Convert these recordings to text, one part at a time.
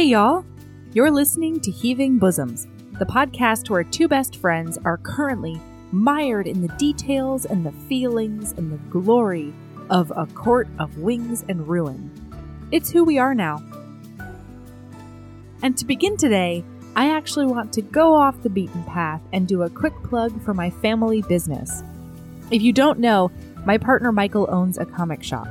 Hey y'all, you're listening to Heaving Bosoms, the podcast where two best friends are currently mired in the details and the feelings and the glory of A Court of Wings and Ruin. It's who we are now. And to begin today, I actually want to go off the beaten path and do a quick plug for my family business. If you don't know, my partner Michael owns a comic shop.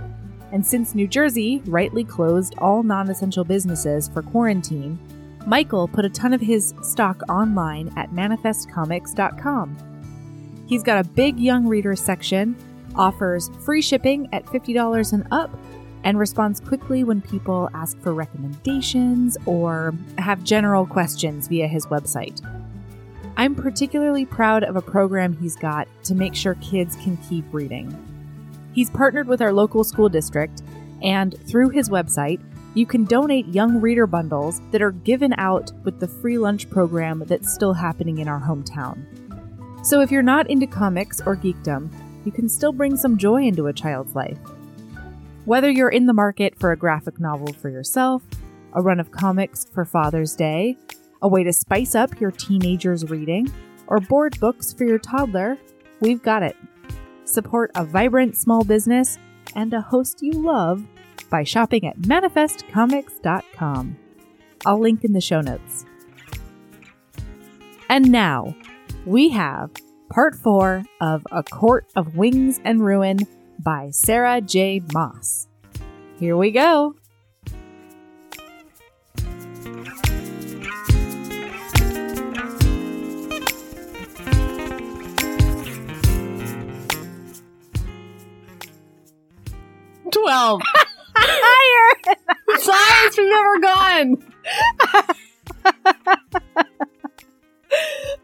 And since New Jersey rightly closed all non-essential businesses for quarantine, Michael put a ton of his stock online at manifestcomics.com. He's got a big young readers section, offers free shipping at $50 and up, and responds quickly when people ask for recommendations or have general questions via his website. I'm particularly proud of a program he's got to make sure kids can keep reading. He's partnered with our local school district, and through his website, you can donate young reader bundles that are given out with the free lunch program that's still happening in our hometown. So if you're not into comics or geekdom, you can still bring some joy into a child's life. Whether you're in the market for a graphic novel for yourself, a run of comics for Father's Day, a way to spice up your teenager's reading, or board books for your toddler, we've got it. Support a vibrant small business and a host you love by shopping at manifestcomics.com. I'll link in the show notes. And now, we have Part 4 of A Court of Wings and Ruin by Sarah J. Maas. Here we go! Higher! It's highest we've ever gone!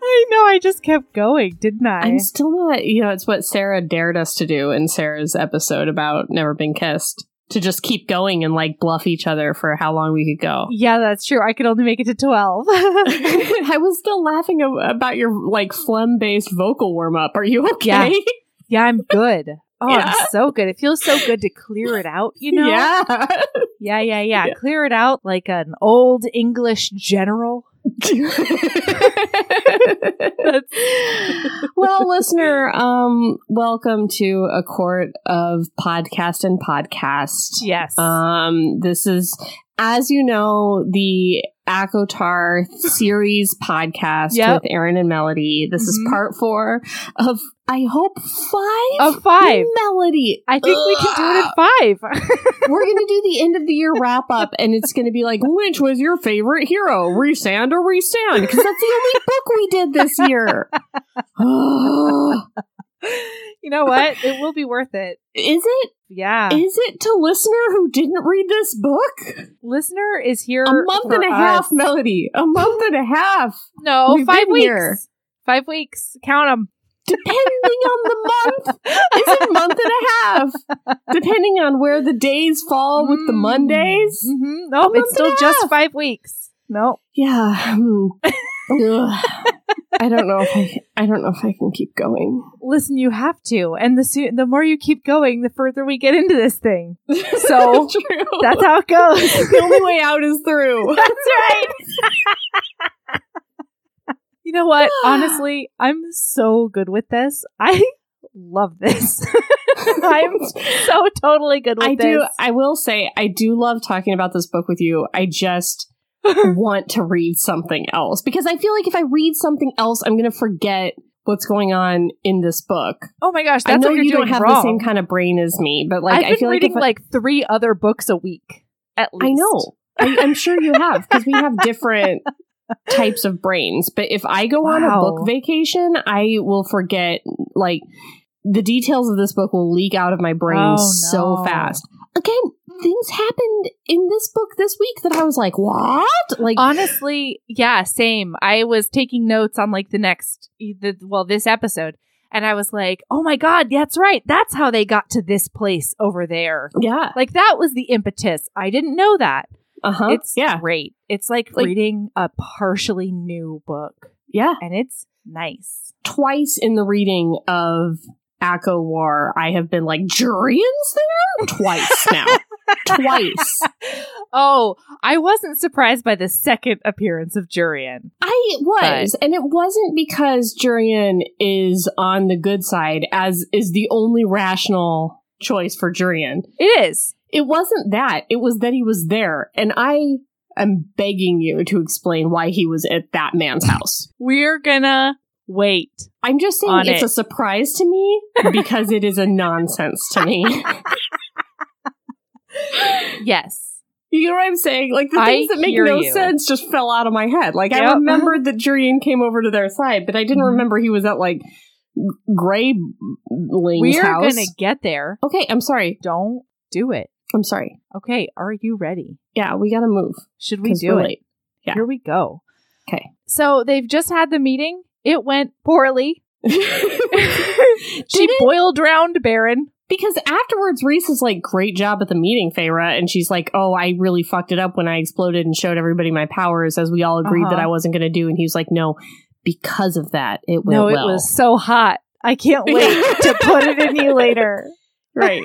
I know, I just kept going, didn't I? I'm still not, it's what Sarah dared us to do in Sarah's episode about Never Been Kissed, to just keep going and like bluff each other for how long we could go. Yeah, that's true. I could only make it to 12. I was still laughing about your like phlegm-based vocal warm-up. Are you okay? Yeah I'm good. Oh, yeah. I'm so good. It feels so good to clear it out, Yeah. Clear it out like an old English general. Well, listener, welcome to A Court of Podcast and Podcast. Yes. This is, as you know, the ACOTAR series podcast with Aaron and Melody. This is part 4 of, I hope, 5? Of 5. Melody. I think we can do it in 5. We're going to do the end of the year wrap up, and it's going to be like, which was your favorite hero? Rhysand or Rhysand? Because that's the only book we did this year. You know what? It will be worth it. Is it? Yeah. Is it to listener who didn't read this book? Listener is here a month and a half, Melody. A month and a half. No, we've 5 weeks. Here. 5 weeks. Count them. Depending on the month, it's a month and a half. Depending on where the days fall with the Mondays. Mm-hmm. Nope, it's still just 5 weeks. Nope. Yeah. I don't know if I can keep going. Listen, you have to, and the more you keep going, the further we get into this thing. So true. That's how it goes. The only way out is through. That's right. You know what? Honestly, I'm so good with this. I love this. I'm so totally good with this. I will say, I do love talking about this book with you. I just want to read something else, because I feel like if I read something else, I'm going to forget what's going on in this book. Oh my gosh, that's what you're doing wrong. I know you don't have the same kind of brain as me, but like I feel like I've been reading like 3 other books a week at least. I know. I'm sure you have, because we have different types of brains. But if I go on a book vacation, I will forget like the details of this book will leak out of my brain so fast. Again, things happened in this book this week that I was like, what? Like, honestly, yeah, same. I was taking notes on like this episode. And I was like, oh my God, that's right. That's how they got to this place over there. Yeah. Like that was the impetus. I didn't know that. Uh-huh. It's great. It's like reading a partially new book. Yeah. And it's nice. Twice in the reading of ACOWAR, I have been like, Jurian's there? Twice now. twice. Oh, I wasn't surprised by the second appearance of Jurian. I was, but... and it wasn't because Jurian is on the good side, as is the only rational choice for Jurian. It is. It wasn't that. It was that he was there, and I'm begging you to explain why he was at that man's house. We're gonna wait. I'm just saying it's a surprise to me because it is a nonsense to me. Yes. You know what I'm saying? Like, the things that make no sense just fell out of my head. Like, yep. I remembered that Jurian came over to their side, but I didn't remember he was at, like, Grayling's house. We're gonna get there. Okay, I'm sorry. Don't do it. I'm sorry. Okay, are you ready? Yeah, we gotta move. Should we do it? Yeah. Here we go. Okay. So they've just had the meeting. It went poorly. She boil-drowned Beron. Because afterwards, Rhys is like, great job at the meeting, Feyre. And she's like, oh, I really fucked it up when I exploded and showed everybody my powers, as we all agreed that I wasn't going to do. And he was like, no, because of that, it went well. No, it was so hot. I can't wait to put it in you later. Right.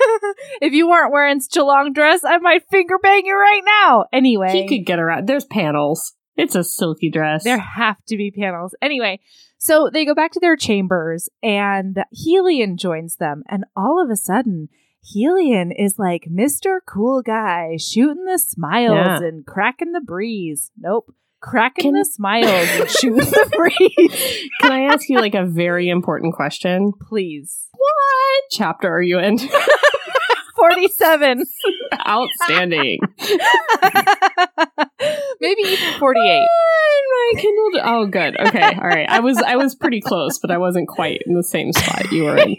If you weren't wearing such a long dress, I might finger bang you right now. Anyway. He could get her out. There's panels. It's a silky dress. There have to be panels. Anyway, so they go back to their chambers and Helion joins them. And all of a sudden, Helion is like Mr. Cool Guy, shooting the smiles and cracking the breeze. Nope. Cracking the smiles and shooting the breeze. Can I ask you like a very important question? Please. What chapter are you in? 47. Outstanding. Maybe even 48. Oh, my Kindle. Oh, good. Okay. All right. I was pretty close, but I wasn't quite in the same spot you were in.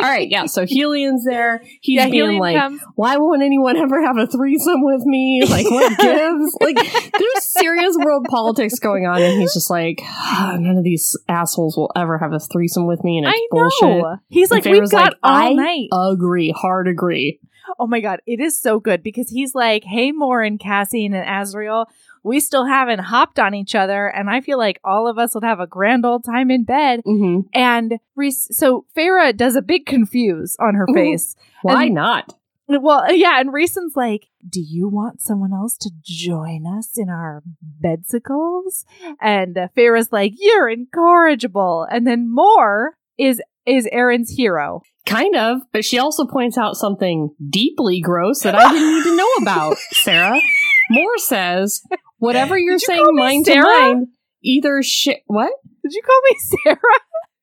All right. Yeah. So Helion's there. He's being Helion like, comes. Why won't anyone ever have a threesome with me? Like, what gives? Like, there's serious world politics going on, and he's just like, oh, none of these assholes will ever have a threesome with me, and it's bullshit. He's like, we've got all night. Agree. Hard agree. Oh my God, it is so good because he's like, hey, Mor and Cassian and Azriel, we still haven't hopped on each other. And I feel like all of us would have a grand old time in bed. Mm-hmm. And so Feyre does a big confuse on her face. Why not? Well, yeah. And Rhysand's like, do you want someone else to join us in our bedsicles? And Feyre's like, you're incorrigible. And then Mor is Erin's hero. Kind of, but she also points out something deeply gross that I didn't need to know about, Sarah. Mor says, whatever you're saying mind to mind, either shit. What? Did you call me Sarah?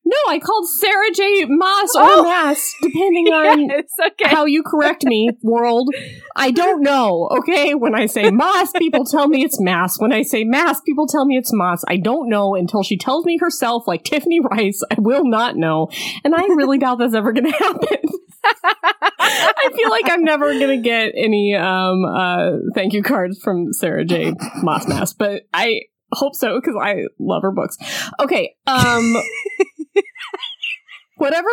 No, I called Sarah J. Maas or Mass, depending on how you correct me, world. I don't know, okay? When I say Maas, people tell me it's Mass. When I say Mass, people tell me it's Maas. I don't know until she tells me herself, like Tiffany Rice, I will not know. And I really doubt that's ever going to happen. I feel like I'm never going to get any thank you cards from Sarah J. Maas, but I hope so because I love her books. Okay, whatever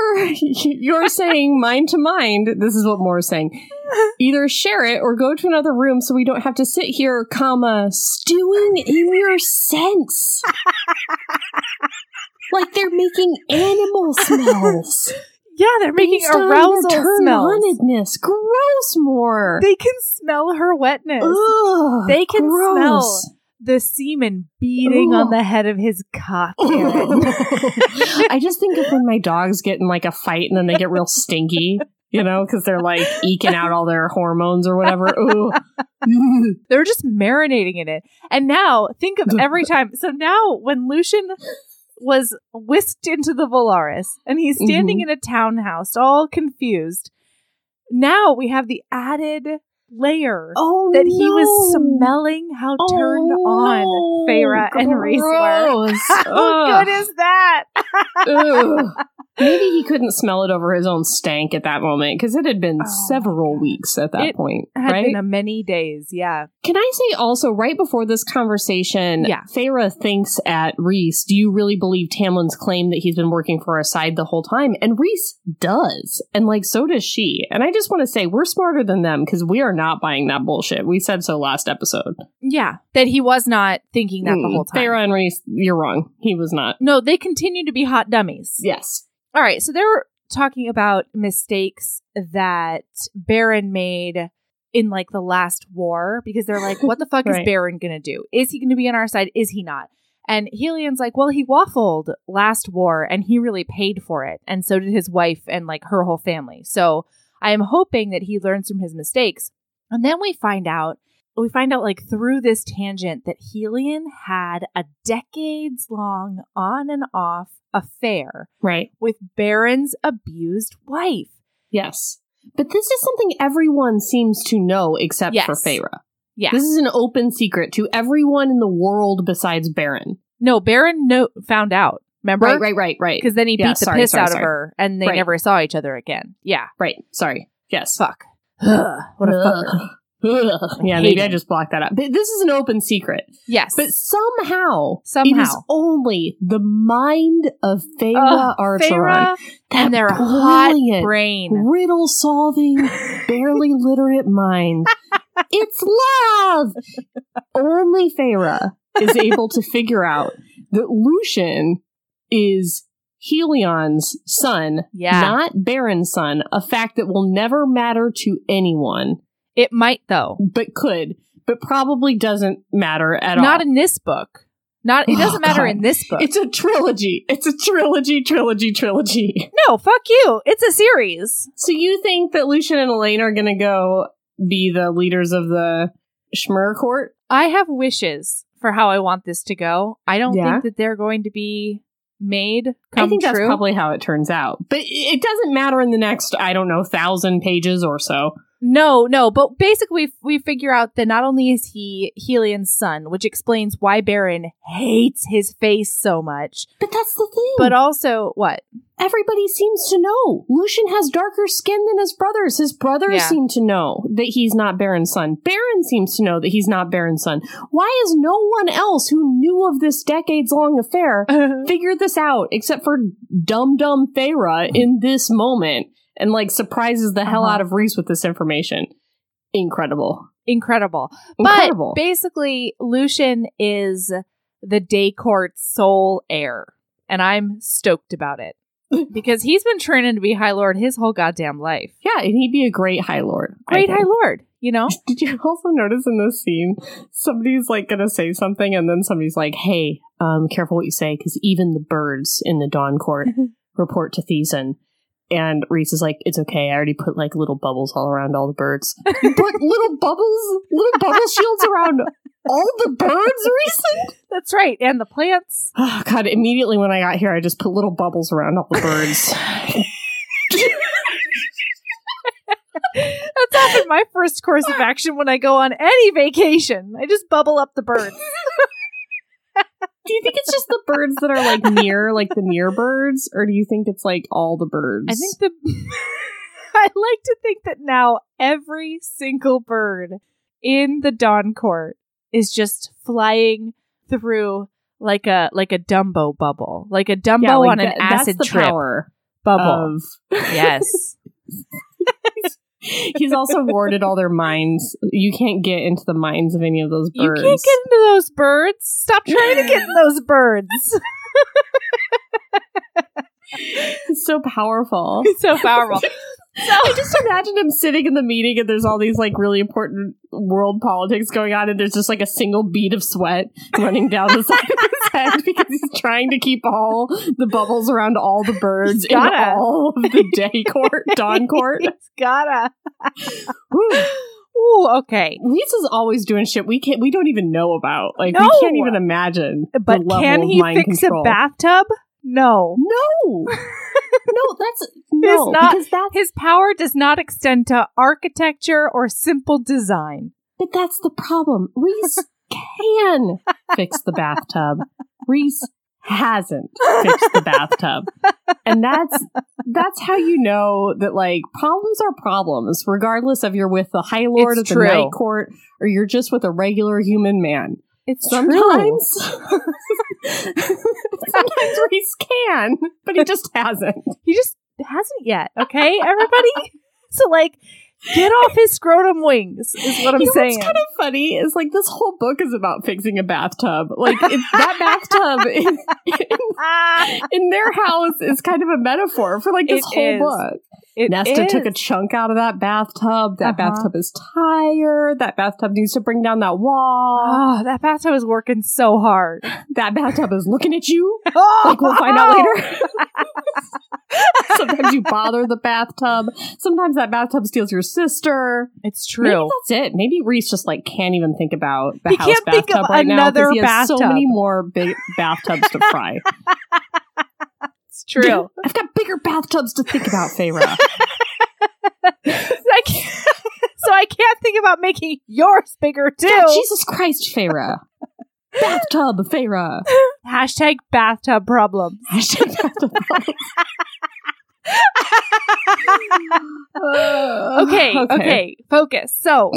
you're saying mind to mind, this is what Mor is saying. Either share it or go to another room so we don't have to sit here, stewing in your scents. Like they're making animal smells. Yeah, they're making arousal smells. Gross, Mor. They can smell her wetness. Ugh, they can smell the semen beating on the head of his cock. I just think of when my dogs get in like a fight and then they get real stinky, you know, because they're like eking out all their hormones or whatever. Ooh. They're just marinating in it. And now think of every time. So now when Lucien was whisked into the Velaris and he's standing in a townhouse all confused, now we have the added layer that he was smelling how turned on Feyre and Rhys were. How good is that? Maybe he couldn't smell it over his own stank at that moment because it had been several weeks at that point. It had been many days, yeah. Can I say also, right before this conversation, Feyre thinks at Rhys, do you really believe Tamlin's claim that he's been working for our side the whole time? And Rhys does. And like, so does she. And I just want to say, we're smarter than them because we are not buying that bullshit. We said so last episode. Yeah, that he was not thinking that the whole time. Feyre and Rhys, you're wrong. He was not. No, they continue to be hot dummies. Yes. All right, so they're talking about mistakes that Beron made in like the last war, because they're like, what the fuck right. is Beron going to do? Is he going to be on our side? Is he not? And Helion's like, well, he waffled last war and he really paid for it. And so did his wife and like her whole family. So I am hoping that he learns from his mistakes. And then we find out like through this tangent that Helion had a decades long on and off affair right. with Beron's abused wife. Yes. But this is something everyone seems to know except yes. for Feyre. Yeah. This is an open secret to everyone in the world besides Beron. No, Beron found out. Remember? Right. Because then he beat the piss out of her and they never saw each other again. Yeah. Right. Sorry. Yes. Fuck. What a fucker. Yeah, maybe I just blocked that out. But this is an open secret. Yes. But somehow. It is only the mind of Feyre Archeron. And their hot brain. Riddle-solving, barely literate mind. It's love! Only Feyre is able to figure out that Lucien is Helion's son, not Beron's son, a fact that will never matter to anyone. It might, though. But could. But probably doesn't matter at all. Not in this book. It doesn't matter in this book. It's a trilogy. It's a trilogy. No, fuck you. It's a series. So you think that Lucien and Elain are going to go be the leaders of the Schmur court? I have wishes for how I want this to go. I don't think that they're going to be made come I think true. That's probably how it turns out. But it doesn't matter in the next, 1,000 pages or so. No, but basically we figure out that not only is he Helion's son, which explains why Beron hates his face so much. But that's the thing. But also, what? Everybody seems to know. Lucien has darker skin than his brothers. His brothers seem to know that he's not Beron's son. Beron seems to know that he's not Beron's son. Why is no one else who knew of this decades-long affair figured this out, except for dumb Feyre in this moment? And, surprises the hell out of Rhys with this information. Incredible. But, basically, Lucien is the Day Court's sole heir. And I'm stoked about it. Because he's been training to be High Lord his whole goddamn life. Yeah, and he'd be a great High Lord. Great High Lord, you know? Did you also notice in this scene, somebody's, going to say something, and then somebody's like, hey, careful what you say, because even the birds in the Dawn Court report to Thiessen. And Rhys is like, it's okay, I already put, little bubbles all around all the birds. You put little bubble shields around all the birds, Rhys? That's right, and the plants. Oh, God, immediately when I got here, I just put little bubbles around all the birds. That's often my first course of action when I go on any vacation. I just bubble up the birds. Do you think it's just the birds that are the near birds, or do you think it's all the birds? I like to think that now every single bird in the Dawn Court is just flying through like a Dumbo bubble, like a Dumbo on an acid trip power bubble. Yes. He's also warded all their minds. You can't get into the minds of any of those birds. You can't get into those birds. Stop trying to get in those birds. It's so powerful. So I just imagine him sitting in the meeting and there's all these really important world politics going on and there's just a single bead of sweat running down the side of his head because he's trying to keep all the bubbles around all the birds in all of the Dawn Court. He's gotta. Ooh, okay. Rhys is always doing shit we don't even know about. We can't even imagine. But can he fix a bathtub? No. No, that's no. His power does not extend to architecture or simple design. But that's the problem. Rhys can fix the bathtub. Rhys hasn't fixed the bathtub, and that's how you know that problems are problems, regardless if you're with the High Lord of the Night Court or you're just with a regular human man. It's sometimes Rhys can, but he just hasn't. He just hasn't yet, okay, everybody? So, get off his scrotum wings, is what I'm saying. What's kind of funny is, this whole book is about fixing a bathtub. That bathtub in their house is kind of a metaphor for, this whole book. Nesta took a chunk out of that bathtub. That bathtub is tired. That bathtub needs to bring down that wall. Oh, that bathtub is working so hard. That bathtub is looking at you. Oh, like we'll find out later. Sometimes you bother the bathtub. Sometimes that bathtub steals your sister. It's true. Maybe that's it. Maybe Rhys just like can't even think about the house bathtub right now because he has so many more big bathtubs to fry. It's true. Dude, I've got bigger bathtubs to think about, Feyre. So I can't think about making yours bigger too. God, Jesus Christ, Feyre. Bathtub, Feyre. Hashtag bathtub problems. Hashtag bathtub problems. Okay, focus. So,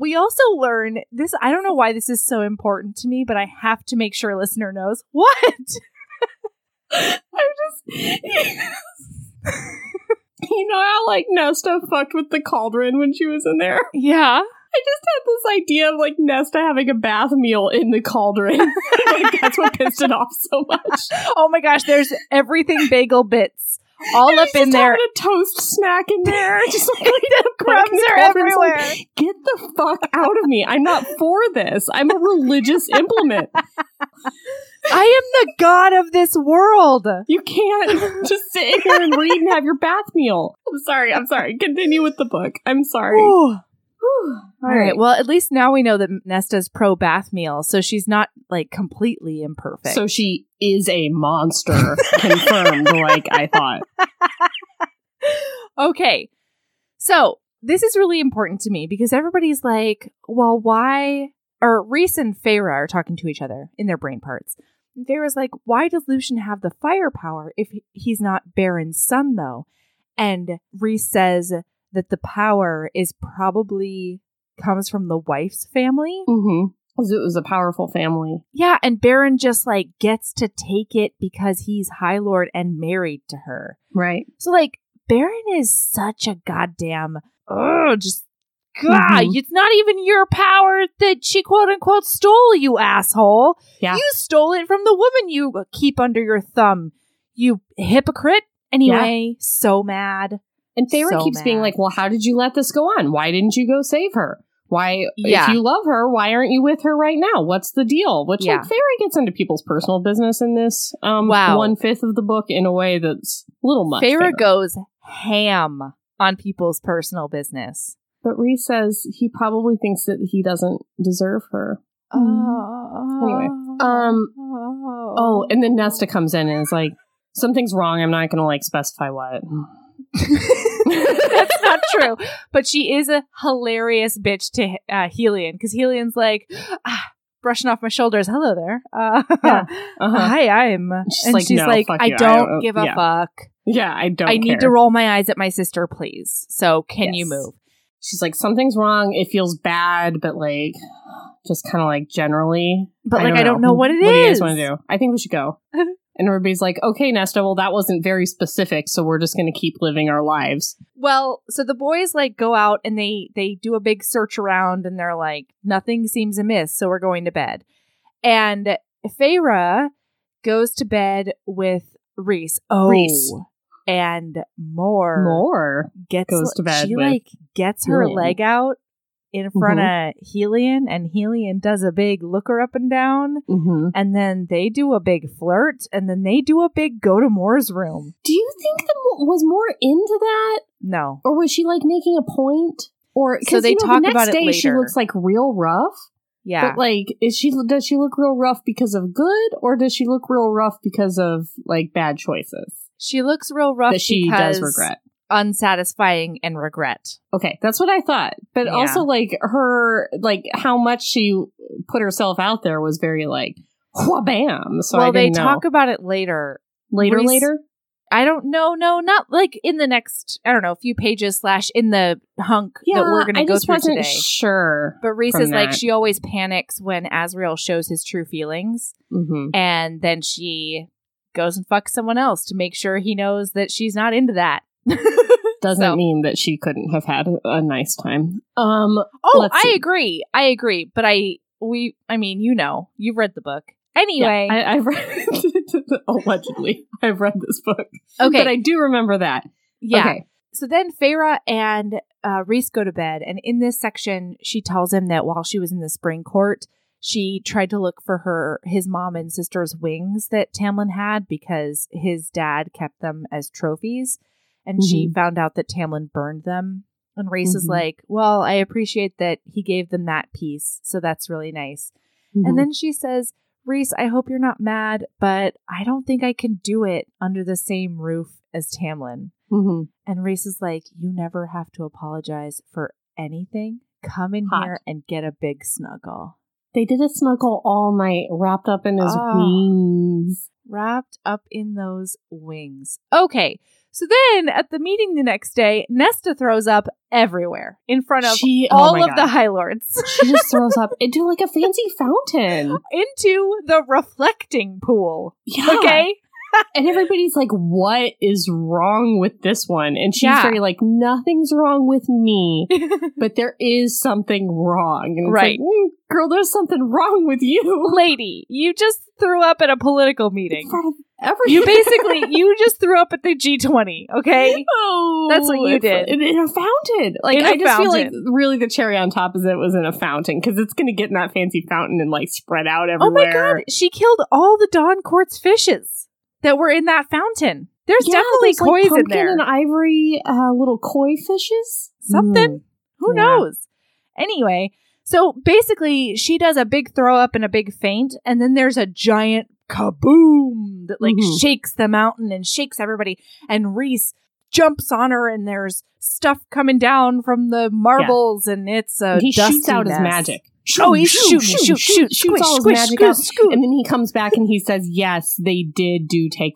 we also learn this. I don't know why this is so important to me, but I have to make sure a listener knows. What? You know how like Nesta fucked with the cauldron when she was in there? Yeah. I just had this idea of like Nesta having a bath meal in the cauldron. Like, that's what pissed it off so much. Oh my gosh, there's everything bagel bits all up in there. Having a toast snack in there. Just like the crumbs are everywhere. Like, get the fuck out of me. I'm not for this. I'm a religious implement. I am the god of this world. You can't just sit here and read and have your bath meal. I'm sorry. Continue with the book. I'm sorry. All right. Well, at least now we know that Nesta's pro bath meal, so she's not like completely imperfect. So she is a monster, confirmed, like I thought. Okay. So this is really important to me because everybody's like, well, why? Or Rhys and Feyre are talking to each other in their brain parts. And Feyre's like, why does Lucien have the firepower if he's not Baron's son, though? And Rhys says that the power is probably comes from the wife's family. Mm-hmm. Because it was a powerful family. Yeah, and Beron just, like, gets to take it because he's High Lord and married to her. Right. So, like, Beron is such a goddamn, it's not even your power that she quote-unquote stole, you asshole. Yeah. You stole it from the woman you keep under your thumb, you hypocrite. Anyway, yeah. So mad. And Feyre keeps being like, well, how did you let this go on? Why didn't you go save her? Why, if you love her, why aren't you with her right now? What's the deal? Which, like, Feyre gets into people's personal business in this 1/5 of the book in a way that's a little much. Feyre goes ham on people's personal business. But Rhys says he probably thinks that he doesn't deserve her. Anyway. And then Nesta comes in and is like, something's wrong. I'm not going to, like, specify what. That's not true. But she is a hilarious bitch to Helion, because Helion's like, brushing off my shoulders. Hello there. Hi, I'm. She's like, I don't give a fuck. Yeah, I don't care. I need to roll my eyes at my sister, please. So can you move? She's like, something's wrong. It feels bad, but like, just kind of like generally. But like, I don't know what it is. What do you guys want to do? I think we should go. And everybody's like, okay, Nesta, well, that wasn't very specific, so we're just going to keep living our lives. Well, so the boys, like, go out, and they do a big search around, and they're like, nothing seems amiss, so we're going to bed. And Feyre goes to bed with Rhys. Oh, Rhys. And Mor goes to bed. She, like, gets her leg out in front of Helion, and Helion does a big looker up and down, and then they do a big flirt, and then they do a big go to Mor's room. Do you think that was Mor into that? No. Or was she like making a point? Or so they talk the next about it day later. She looks like real rough. Yeah. But like, does she look real rough because of good, or does she look real rough because of like bad choices? She looks real rough that she does regret. Unsatisfying and regret. Okay, that's what I thought. But also, like, her, like, how much she put herself out there was very, like, wha-bam. So well, they talk about it later. Later? I don't know. No, not, like, in the next, I don't know, few pages / in the hunk that we're going to go through today. I wasn't sure. But Rhys is like, she always panics when Azriel shows his true feelings. Mm-hmm. And then she goes and fucks someone else to make sure he knows that she's not into that. Doesn't mean that she couldn't have had a nice time. I agree. But I mean, you know, you've read the book. Anyway. Yeah, I've read allegedly. I've read this book. Okay. But I do remember that. Yeah. Okay. So then Feyre and Rhys go to bed. And in this section, she tells him that while she was in the spring court, she tried to look for his mom and sister's wings that Tamlin had because his dad kept them as trophies. And she found out that Tamlin burned them. And Rhys is like, well, I appreciate that he gave them that piece. So that's really nice. And then she says, Rhys, I hope you're not mad, but I don't think I can do it under the same roof as Tamlin. And Rhys is like, you never have to apologize for anything. Come in here and get a big snuggle. They did a snuggle all night, wrapped up in his wings. Wrapped up in those wings. Okay. So then at the meeting the next day, Nesta throws up everywhere in front of all of the High Lords. She just throws up into like a fancy fountain. Into the reflecting pool. Yeah. Okay. And everybody's like, what is wrong with this one? And she's very like, nothing's wrong with me, but there is something wrong. And it's like, girl, there's something wrong with you. Lady, you just threw up at a political meeting. You basically, you just threw up at the G20, okay? Oh, that's what you did. In a fountain. Like, I just feel like really the cherry on top is that it was in a fountain, because it's going to get in that fancy fountain and like spread out everywhere. Oh my God, she killed all the Dawn Court's fishes that were in that fountain. There's definitely koi in there. And ivory little koi fishes? Something. Who knows? Anyway, so basically she does a big throw up and a big faint, and then there's a giant kaboom that like shakes the mountain and shakes everybody, and Rhys jumps on her and there's stuff coming down from the marbles and it's a dusty mess. He shoots out his magic. Shoots all his magic out, and then he comes back and he says, "Yes, they did take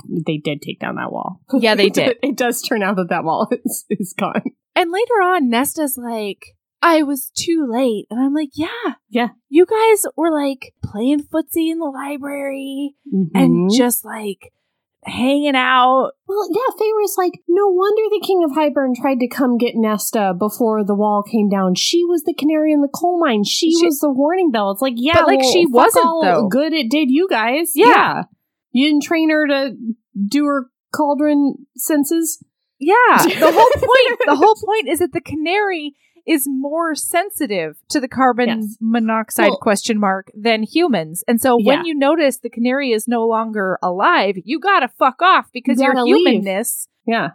down that wall. Yeah, they did. It does turn out that wall is gone." And later on, Nesta's like, "I was too late," and I'm like, "Yeah, you guys were like playing footsie in the library and just like." Hanging out. Well, yeah, Feyre's like, no wonder the King of Hybern tried to come get Nesta before the wall came down. She was the canary in the coal mine. She was the warning bell. It's like, yeah, but like she wasn't though. Good, it did you guys. Yeah, you didn't train her to do her cauldron senses. Yeah, the whole point is that the canary is more sensitive to the carbon monoxide ? Than humans. And so when you notice the canary is no longer alive, you gotta fuck off because your humanness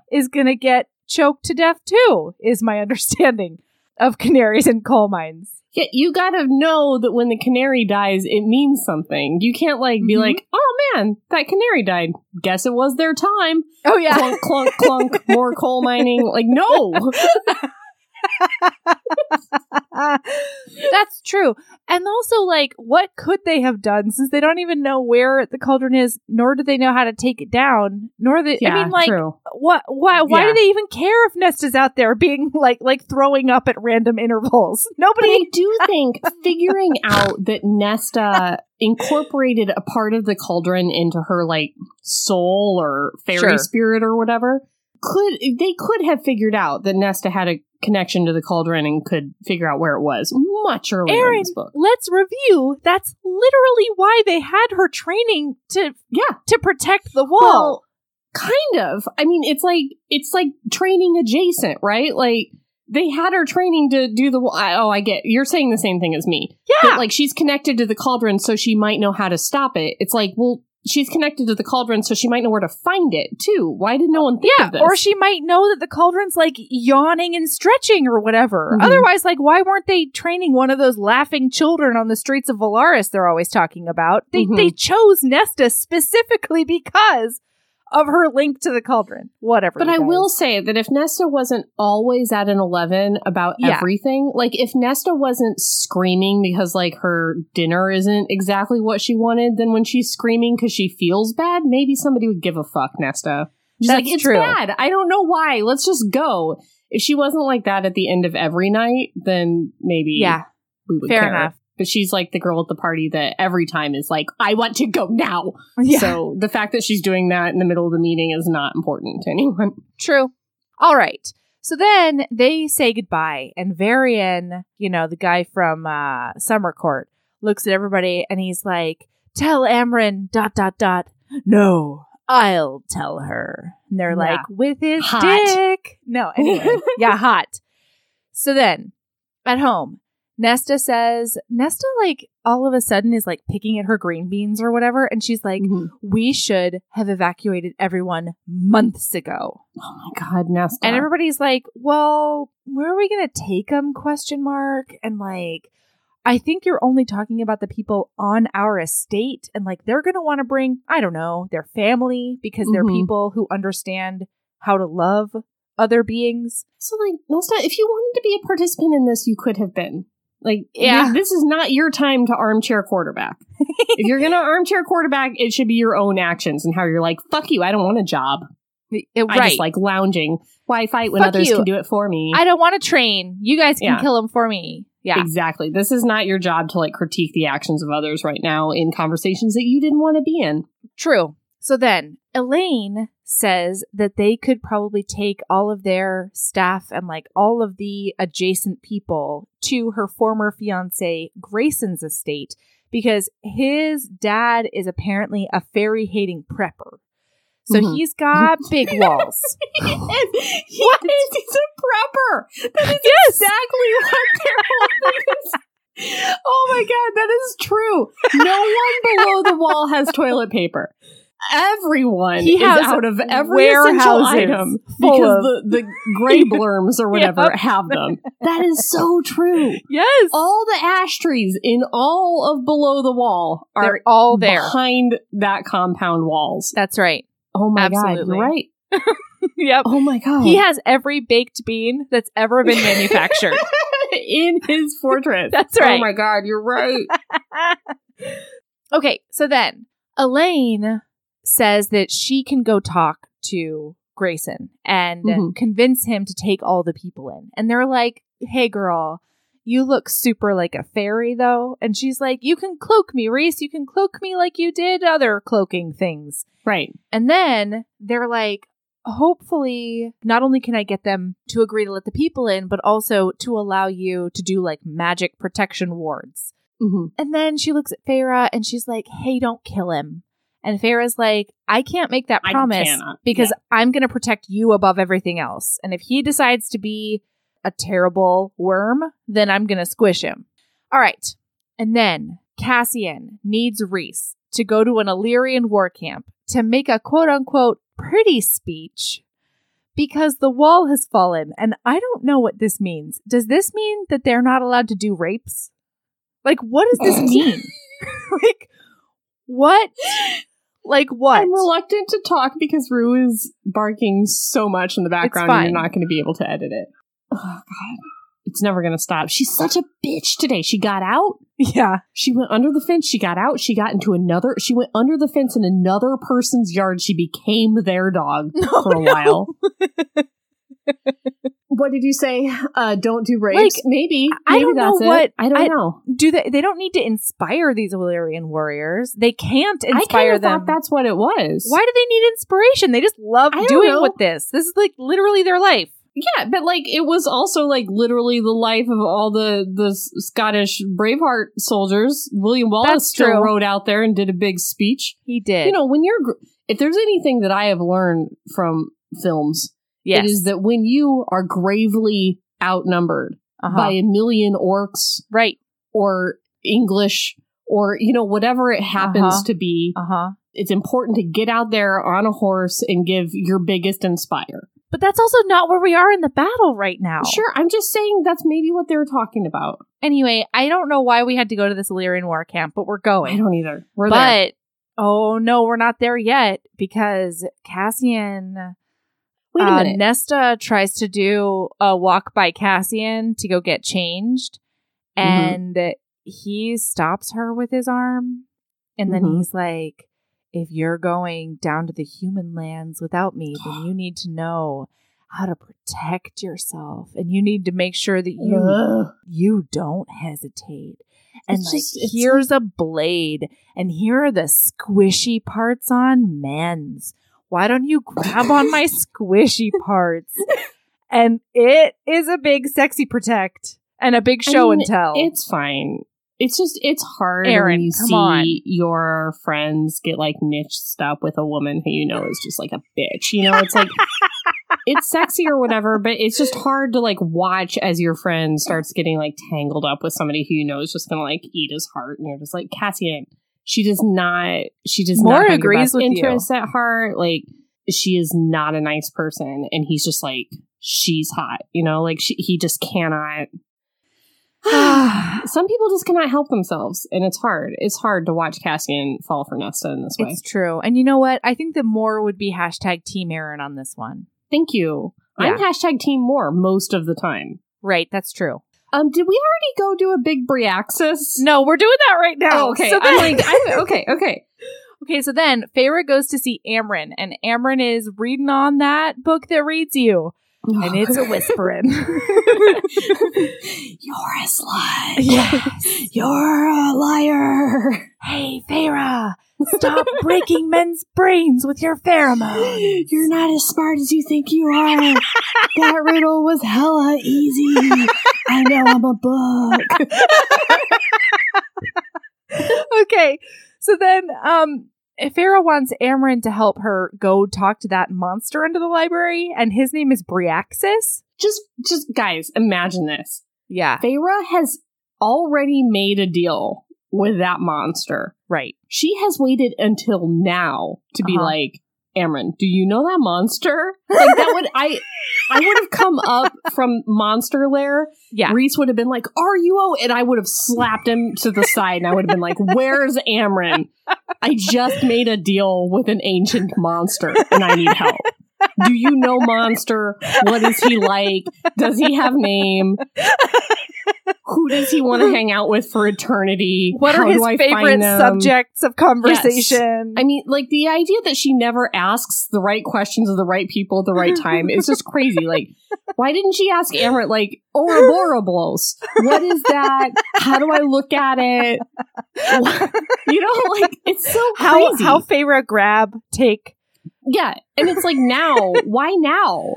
is gonna get choked to death too, is my understanding of canaries in coal mines. Yeah, you gotta know that when the canary dies, it means something. You can't like be like, oh man, that canary died. Guess it was their time. Oh yeah. Clunk, clunk, clunk, more coal mining. Like, no! That's true. And also, like, what could they have done since they don't even know where the cauldron is, nor do they know how to take it down, nor they true. Why do they even care if Nesta's out there being like throwing up at random intervals? Nobody. But I do think figuring out that Nesta incorporated a part of the cauldron into her like soul or fairy spirit or whatever, could have figured out that Nesta had a connection to the cauldron and could figure out where it was much earlier in this book. Let's review. That's literally why they had her training to protect the wall. Well, kind of. I mean, it's like training adjacent, right? Like they had her training to do the wall. Oh, I get. You're saying the same thing as me. Yeah. But, like, she's connected to the cauldron, so she might know how to stop it. It's like, well, she's connected to the cauldron, so she might know where to find it, too. Why did no one think of this? Or she might know that the cauldron's, like, yawning and stretching or whatever. Otherwise, like, why weren't they training one of those laughing children on the streets of Velaris they're always talking about? They chose Nesta specifically because of her link to the cauldron. Whatever. But I will say that if Nesta wasn't always at an 11 about everything, like if Nesta wasn't screaming because like her dinner isn't exactly what she wanted, then when she's screaming because she feels bad, maybe somebody would give a fuck, Nesta. She's like, it's bad. I don't know why. Let's just go. If she wasn't like that at the end of every night, then maybe we would care. Enough. But she's like the girl at the party that every time is like, I want to go now. Yeah. So the fact that she's doing that in the middle of the meeting is not important to anyone. True. All right. So then they say goodbye. And Varian, you know, the guy from Summer Court, looks at everybody and he's like, tell Amren ... no, I'll tell her. And they're like, with his dick. No, anyway. So then, at home, Nesta says, Nesta, all of a sudden is, picking at her green beans or whatever. And she's like, we should have evacuated everyone months ago. Oh, my God, Nesta. And everybody's like, well, where are we going to take them, question mark? And, I think you're only talking about the people on our estate. And, they're going to want to bring, I don't know, their family. Because they're people who understand how to love other beings. So, Nesta, if you wanted to be a participant in this, you could have been. This is not your time to armchair quarterback. If you're going to armchair quarterback, it should be your own actions and how you're like, fuck you, I don't want a job. I just like lounging. Why fight when others can do it for me? I don't want to train. You guys can kill them for me. Yeah, exactly. This is not your job to critique the actions of others right now in conversations that you didn't want to be in. True. So then Elain says that they could probably take all of their staff and all of the adjacent people to her former fiance Grayson's estate because his dad is apparently a fairy-hating prepper. So he's got big walls. He's a prepper. That is exactly what their life is. Oh my God, that is true. No one below the wall has toilet paper. Everyone is out of every essential item because the gray blurms or whatever have them. That is so true. Yes. All the ash trees in all of below the wall are They're all there behind that compound walls. That's right. Oh my God, you're right. Yep. Oh my God. He has every baked bean that's ever been manufactured. In his fortress. That's right. Oh my God, you're right. Okay, so then Elain says that she can go talk to Grayson and convince him to take all the people in. And they're like, hey, girl, you look super like a fairy, though. And she's like, you can cloak me, Rhys. You can cloak me like you did other cloaking things. Right. And then they're like, hopefully, not only can I get them to agree to let the people in, but also to allow you to do magic protection wards. And then she looks at Feyre and she's like, hey, don't kill him. And Feyre's like, I can't make that promise because I'm going to protect you above everything else. And if he decides to be a terrible worm, then I'm going to squish him. All right. And then Cassian needs Rhys to go to an Illyrian war camp to make a quote unquote pretty speech because the wall has fallen. And I don't know what this means. Does this mean that they're not allowed to do rapes? What does this mean? What? What? I'm reluctant to talk because Rue is barking so much in the background and you're not going to be able to edit it. Oh, God. It's never going to stop. She's such a bitch today. She got out. Yeah. She went under the fence. She got out. She got into another. She went under the fence in another person's yard. She became their dog for a while. What did you say? Don't do rapes. Maybe. I don't know what. I don't know. Do they don't need to inspire these Illyrian warriors. They can't inspire them. I thought that's what it was. Why do they need inspiration? They just love doing with this. This is literally their life. Yeah, but it was also literally the life of all the Scottish Braveheart soldiers. William Wallace still rode out there and did a big speech. He did. You know, when you're if there's anything that I have learned from films. Yes. It is that when you are gravely outnumbered by a million orcs or English or, whatever it happens to be, it's important to get out there on a horse and give your biggest inspire. But that's also not where we are in the battle right now. Sure. I'm just saying that's maybe what they were talking about. Anyway, I don't know why we had to go to this Illyrian war camp, but we're going. I don't either. We're there. But, oh, no, we're not there yet because Cassian... Nesta tries to do a walk by Cassian to go get changed, and he stops her with his arm, and then he's like, if you're going down to the human lands without me, then you need to know how to protect yourself, and you need to make sure that you don't hesitate. And here's a blade, and here are the squishy parts on men's. Why don't you grab on my squishy parts? And it is a big sexy protect and a big show and tell. It's fine. It's just, it's hard Aaron, when you see your friends get, like, mixed up with a woman who you know is just, like, a bitch. You know, it's, like, it's sexy or whatever, but it's just hard to, like, watch as your friend starts getting, like, tangled up with somebody who you know is just gonna, like, eat his heart. And you're just like, Cassian, she does not have your best interests at heart. Like, she is not a nice person. And he's just like, she's hot. You know, like, he just cannot... Some people just cannot help themselves, and it's hard. It's hard to watch Cassian fall for Nesta in this way. It's true. And you know what? I think that Mor would be hashtag Team Aaron on this one. Thank you. Yeah. I'm hashtag Team Mor most of the time. Right. That's true. Did we already go do a big Bryaxis? No, we're doing that right now. Oh, okay. So then- Okay. Okay, so then Feyre goes to see Amren, and Amren is reading on that book that reads you. And it's a whispering. You're a slut. Yes. You're a liar. Hey, Feyre, stop breaking men's brains with your pheromones. You're not as smart as you think you are. That riddle was hella easy. I know, I'm a book. Okay, so then... Feyre wants Amren to help her go talk to that monster under the library, and his name is Bryaxis. Just guys, imagine this. Yeah. Feyre has already made a deal with that monster. Right. She has waited until now to be like, Amren, do you know that monster? Like, that would I would have come up from Monster Lair. Yeah. Rhys would have been like, R-U-O, and I would have slapped him to the side, and I would have been like, where's Amren? I just made a deal with an ancient monster, and I need help. Do you know monster? What is he like? Does he have name? Who does he want to hang out with for eternity? What are his favorite subjects of conversation? Yes. I mean, like, the idea that she never asks the right questions of the right people at the right time is just crazy. Like, why didn't she ask Amren, like, Ouroboros? What is that? How do I look at it? What? You know, like, it's so crazy. How Feyre grab, take. Yeah, and it's like, now, why now?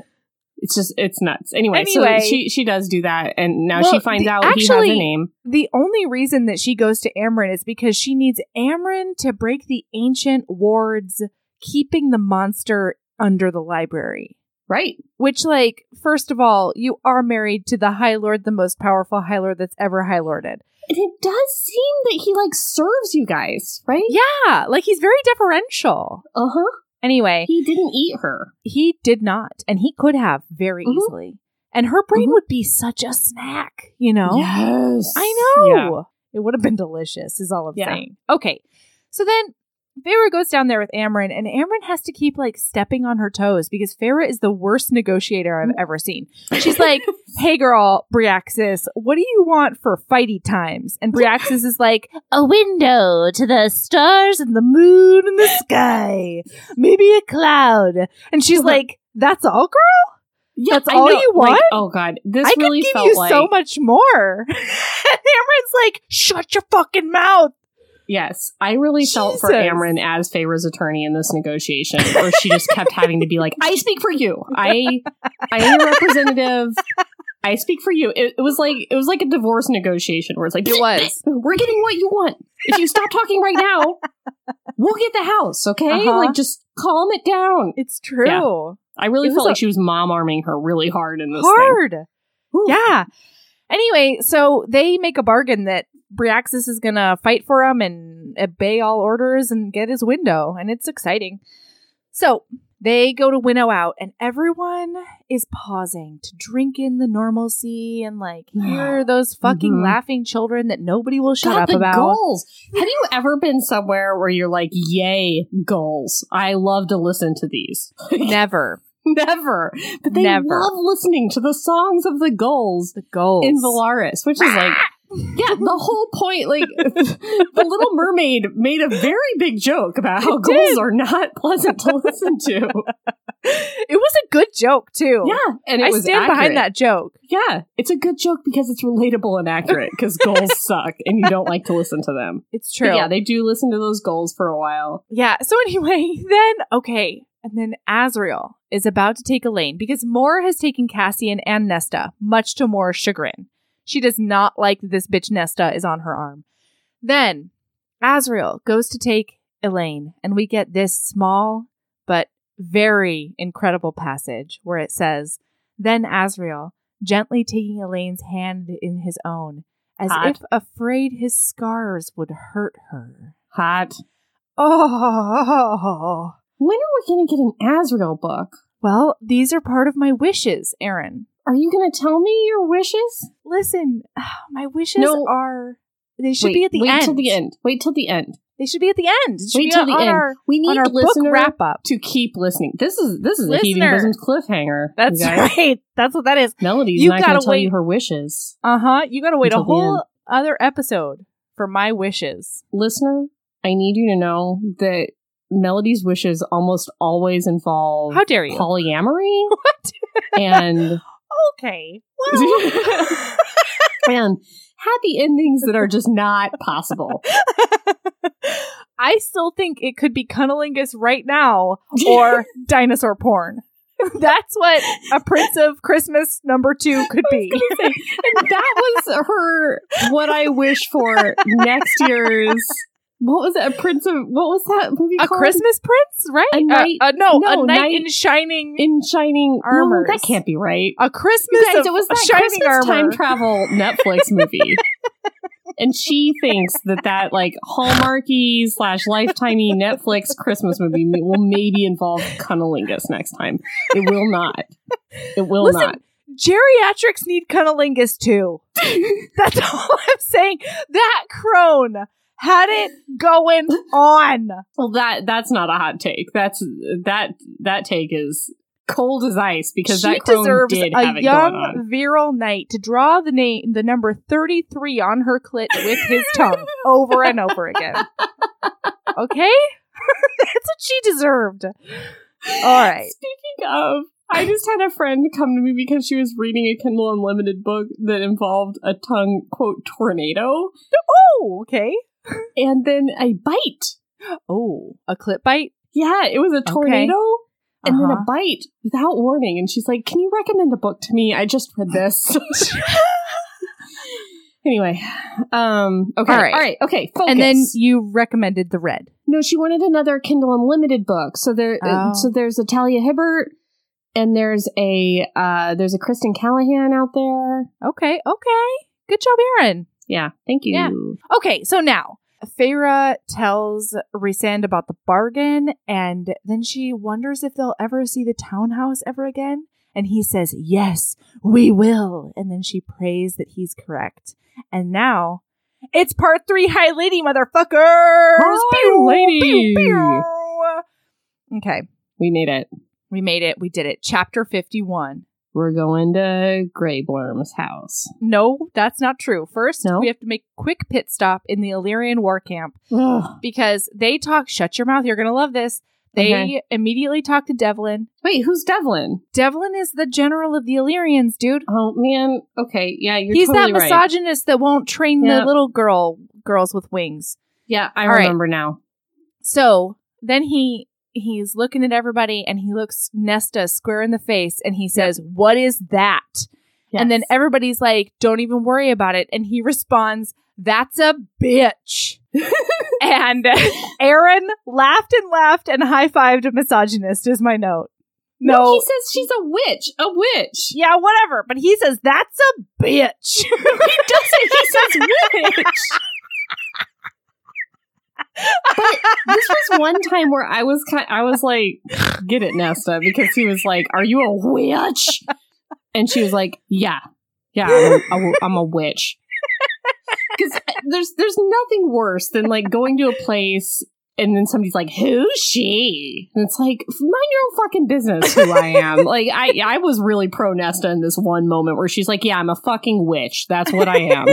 It's just, it's nuts. Anyway, so she does do that, and now she finds out he has a name. The only reason that she goes to Amren is because she needs Amren to break the ancient wards keeping the monster under the library. Right. Which, like, first of all, you are married to the High Lord, the most powerful High Lord that's ever High Lorded. And it does seem that he, like, serves you guys, right? Yeah. Like, he's very deferential. Uh-huh. Anyway, he didn't eat her. He did not. And he could have very easily. And her brain would be such a snack, you know? Yes. I know. Yeah. It would have been delicious, is all I'm saying. Okay. So then Feyre goes down there with Amren, and Amren has to keep, like, stepping on her toes because Feyre is the worst negotiator I've ever seen. She's like, hey, girl, Bryaxis, what do you want for fighty times? And Bryaxis is like, a window to the stars and the moon and the sky. Maybe a cloud. And she's like, that's all, girl? Yeah, that's all you want? Like, oh, God. This I really could give you so much more. And Amren's like, shut your fucking mouth. Yes, I really felt for Amren as Feyre's attorney in this negotiation, or she just kept having to be like, I speak for you. I am your representative. I speak for you. It was like a divorce negotiation where it's like, we're getting what you want. If you stop talking right now, we'll get the house, okay? Like, just calm it down. It's true. Yeah. I really felt like she was mom-arming her really hard in this thing. Yeah. Anyway, so they make a bargain that Bryaxis is going to fight for him and obey all orders and get his window. And it's exciting. So they go to winnow out, and everyone is pausing to drink in the normalcy and, like, hear those fucking laughing children that nobody will shut up about. Gulls. Have you ever been somewhere where you're like, yay, gulls. I love to listen to these. Never. Never. But they love listening to the songs of the gulls. The gulls. In Velaris, which is like... Yeah, the whole point, like, The Little Mermaid made a very big joke about how gulls are not pleasant to listen to. It was a good joke, too. Yeah, and I stand behind that joke. Yeah, it's a good joke because it's relatable and accurate, because gulls suck, and you don't like to listen to them. It's true. But yeah, they do listen to those gulls for a while. Yeah, so anyway, then, okay, and then Azriel is about to take Elain, because Mor has taken Cassian and Nesta, much to Mor's chagrin. She does not like that this bitch Nesta is on her arm. Then Azriel goes to take Elain, and we get this small but very incredible passage where it says, "Then Azriel, gently taking Elaine's hand in his own, as Hot. If afraid his scars would hurt her." Hot. Oh. When are we going to get an Azriel book? Well, these are part of my wishes, Erin. Are you going to tell me your wishes? Listen, my wishes are... They should be at the end. Wait till the end. Wait till the end. They should be at the end. Wait till the end. We need our book wrap up to keep listening. This is a Heaving Bosoms cliffhanger. That's right. That's what that is. Melody's not going to tell you her wishes. You got to wait a whole other episode for my wishes, listener. I need you to know that Melody's wishes almost always involve how dare you polyamory. What? And okay, well. And happy endings that are just not possible. I still think it could be cunnilingus right now or dinosaur porn. That's what a Prince of Christmas #2 could be. And that was her, what I wish for next year's. What was it? A Prince of... What was that movie called? A Christmas Prince, right? A Knight in Shining... In Shining Armor. No, that can't be right. A Christmas... Guys, it was that Christmas armor. Time travel Netflix movie. And she thinks that like, Hallmarky/Lifetimey Netflix Christmas movie will maybe involve cunnilingus next time. It will not. It will not. Geriatrics need cunnilingus, too. That's all I'm saying. That crone... had it going on. Well, that's not a hot take. That take is cold as ice because she deserves a young virile knight to draw the number 33 on her clit with his tongue over and over again. Okay, that's what she deserved. All right. Speaking of, I just had a friend come to me because she was reading a Kindle Unlimited book that involved a tongue quote tornado. Oh, okay. And then a bite. Oh, a clip bite? Yeah, it was a tornado and then a bite without warning. And she's like, "Can you recommend a book to me? I just read this." Anyway, okay. All right. Okay, focus. And then you recommended The Red. No, she wanted another Kindle Unlimited book. So there's a Talia Hibbert and there's a Kristen Callahan out there. Okay. Good job, Erin. Yeah, thank you. Yeah. Okay, so now, Feyre tells Rhysand about the bargain, and then she wonders if they'll ever see the townhouse ever again. And he says, "Yes, we will." And then she prays that he's correct. And now, it's part 3, High Lady, motherfuckers! High Lady! Pew, pew. Okay. We made it. We did it. Chapter 51. We're going to Greyblorm's house. No, that's not true. First, we have to make a quick pit stop in the Illyrian war camp because they talk, shut your mouth, you're going to love this. They immediately talk to Devlon. Wait, who's Devlon? Devlon is the general of the Illyrians, dude. Oh, man. Okay. Yeah, he's totally that misogynist that won't train the little girls with wings. Yeah, I remember now. So then he's looking at everybody, and he looks Nesta square in the face, and he says, "What is that?" Yes. And then everybody's like, "Don't even worry about it." And he responds, "That's a bitch." And Erin laughed and high-fived a misogynist is my note. No, he says she's a witch. A witch. Yeah, whatever. But he says, "That's a bitch." He doesn't. He says witch. But this was one time where I was like, "Get it, Nesta," because he was like, "Are you a witch?" And she was like, yeah, I'm a witch." Because there's nothing worse than like going to a place and then somebody's like, "Who's she?" And it's like, mind your own fucking business who I am. Like I was really pro Nesta in this one moment where she's like, "Yeah, I'm a fucking witch. That's what I am.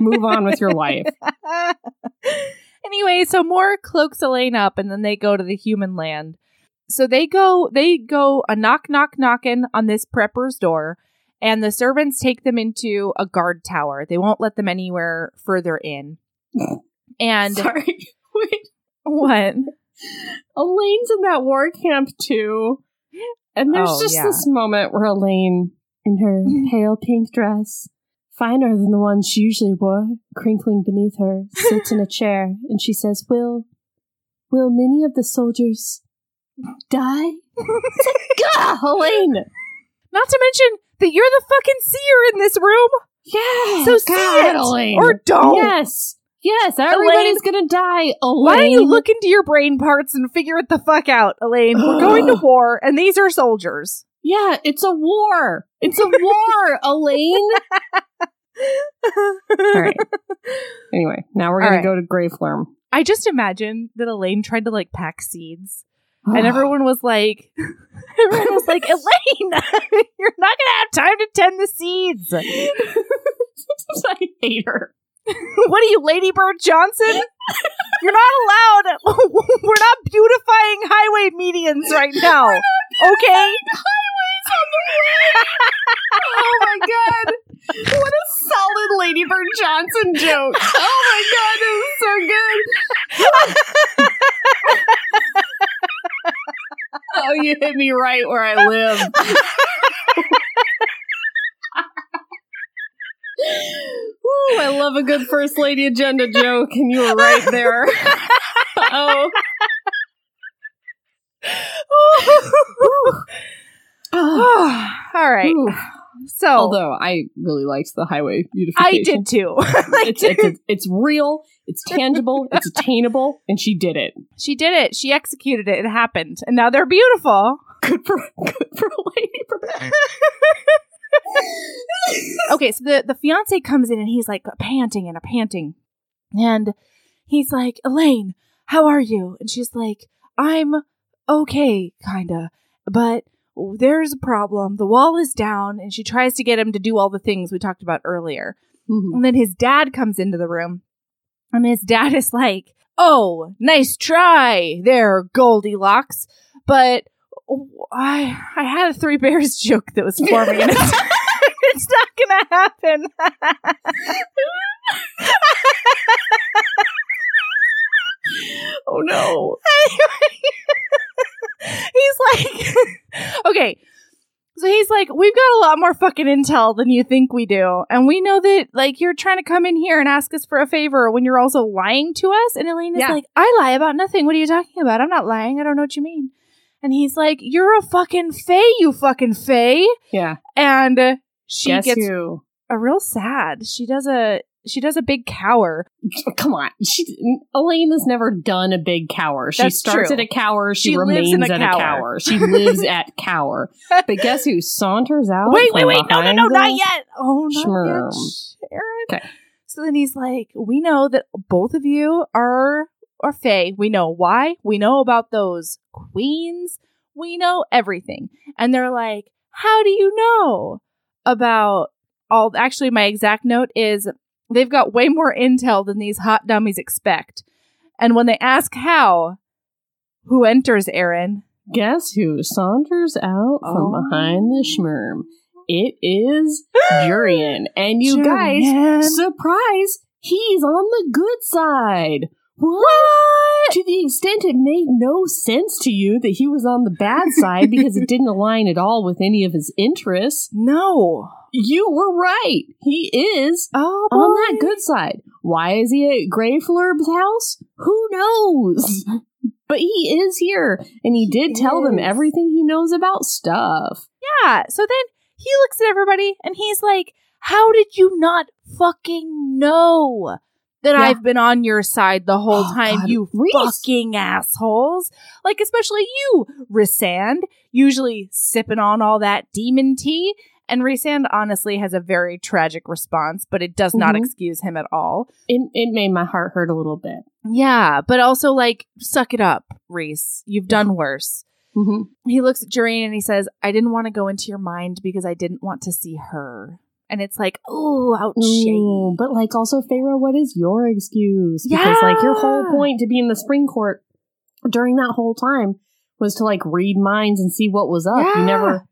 Move on with your life." Anyway, so Mor cloaks Elain up, and then they go to the human land. So they go a knock, knock, knocking on this prepper's door, and the servants take them into a guard tower. They won't let them anywhere further in. And sorry, wait. What? Elaine's in that war camp, too. And there's this moment where Elain, in her pale pink dress, finer than the one she usually wore, crinkling beneath her, sits in a chair, and she says, Will many of the soldiers die? God, Elain! Not to mention that you're the fucking seer in this room! Yeah! So see it! Elain. Or don't! Yes, everybody's gonna die, Elain. Why don't you look into your brain parts and figure it the fuck out, Elain? We're going to war, and these are soldiers. Yeah, it's a war. It's a war, Elain. All right. Anyway, now we're going to go to Gravelorm. I just imagine that Elain tried to pack seeds, and everyone was like, Elain, you're not going to have time to tend the seeds. I hate her. What are you, Lady Bird Johnson? You're not allowed. We're not beautifying highway medians right now. Okay. Oh my god! What a solid Lady Bird Johnson joke! Oh my god, this is so good! Oh, you hit me right where I live. Ooh, I love a good First Lady agenda joke, and you were right there. Uh-oh. All right. Ooh. So, although I really liked the highway beautification, I did too. It's real, it's tangible, it's attainable, and she did it. She did it. She executed it. It happened, and now they're beautiful. Good for a lady. Okay, so the fiance comes in and he's like panting, and he's like, Elain, how are you? And she's like, I'm okay, kinda, but. There's a problem. The wall is down, and she tries to get him to do all the things we talked about earlier. Mm-hmm. And then his dad comes into the room, and his dad is like, oh, nice try there, Goldilocks. But I had a Three Bears joke that was forming, and it's not going to happen. Oh, no. He's like, okay, so he's like, we've got a lot more fucking intel than you think we do. And we know that, you're trying to come in here and ask us for a favor when you're also lying to us. And Elain is like, I lie about nothing. What are you talking about? I'm not lying. I don't know what you mean. And he's like, you're a fucking fae, you fucking fae. Yeah. And she gets a real sad. She does a big cower. Come on. Elain has never done a big cower. She starts at a cower. She remains at a cower. She lives at cower. But guess who saunters out? Wait. No, not yet. Oh, not yet, Sharon. Okay. So then he's like, we know that both of you are fae. We know why. We know about those queens. We know everything. And they're like, how do you know about all? Actually, my exact note is, they've got way more intel than these hot dummies expect. And when they ask how, who enters, Aaron? Guess who saunters out from behind the schmerm? It is Jurian. And you guys, surprise, he's on the good side. What? To the extent it made no sense to you that he was on the bad side because it didn't align at all with any of his interests. No. You were right. He is on that good side. Why is he at Grey Flurb's house? Who knows? But he is here. And he did tell them everything he knows about stuff. Yeah. So then he looks at everybody and he's like, how did you not fucking know that I've been on your side the whole time, God, you fucking assholes? Like, especially you, Rhysand, usually sipping on all that demon tea. And Rhysand honestly has a very tragic response, but it does not excuse him at all. It made my heart hurt a little bit. Yeah, but also, suck it up, Rhys. You've done worse. Mm-hmm. He looks at Jurian and he says, I didn't want to go into your mind because I didn't want to see her. And it's like, oh, ouch. But, also, Feyre, what is your excuse? Because, your whole point to be in the Spring Court during that whole time was to, read minds and see what was up. Yeah. You never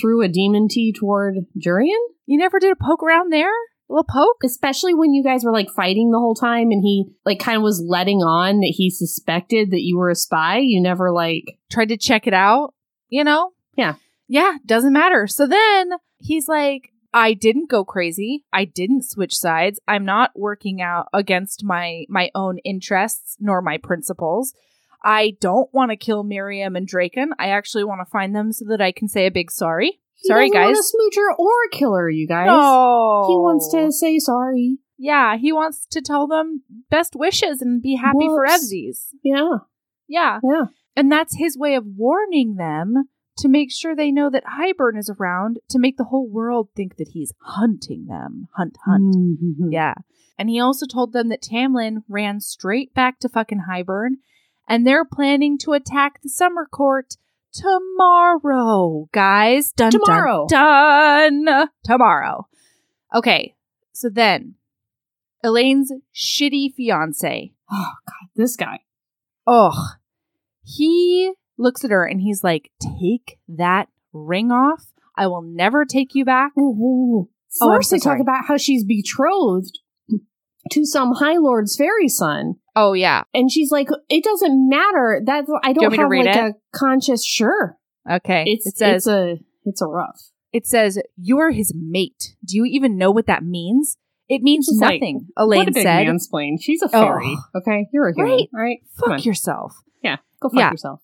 threw a demon tea toward Jurian? You never did a poke around there? A little poke? Especially when you guys were, fighting the whole time and he, kind of was letting on that he suspected that you were a spy. You never, tried to check it out, you know? Yeah. Yeah, doesn't matter. So then he's like, I didn't go crazy. I didn't switch sides. I'm not working out against my own interests nor my principles. I don't want to kill Miriam and Draken. I actually want to find them so that I can say a big sorry. Sorry, guys. He doesn't want to smooch her or kill her, you guys. No. He wants to say sorry. Yeah, he wants to tell them best wishes and be happy for Evsies. Yeah. And that's his way of warning them to make sure they know that Hybern is around to make the whole world think that he's hunting them. Hunt. Mm-hmm. Yeah. And he also told them that Tamlin ran straight back to fucking Hybern and they're planning to attack the summer court tomorrow, guys. Dun, tomorrow. Dun, dun. Tomorrow. Okay. So then Elain's shitty fiance. Oh, God. This guy. Ugh. He looks at her and he's like, "Take that ring off. I will never take you back." Ooh. First, they talk about how she's betrothed to some High Lord's fairy son. Oh, yeah. And she's like, "It doesn't matter. That's I don't have like it? A conscious." Sure. Okay. It says it's a rough. It says you're his mate. Do you even know what that means? It means nothing. Like, Elain said. Mansplain. She's a fairy. Oh. Okay, you're a human. Right? Fuck yourself. Yeah. Go fuck yourself.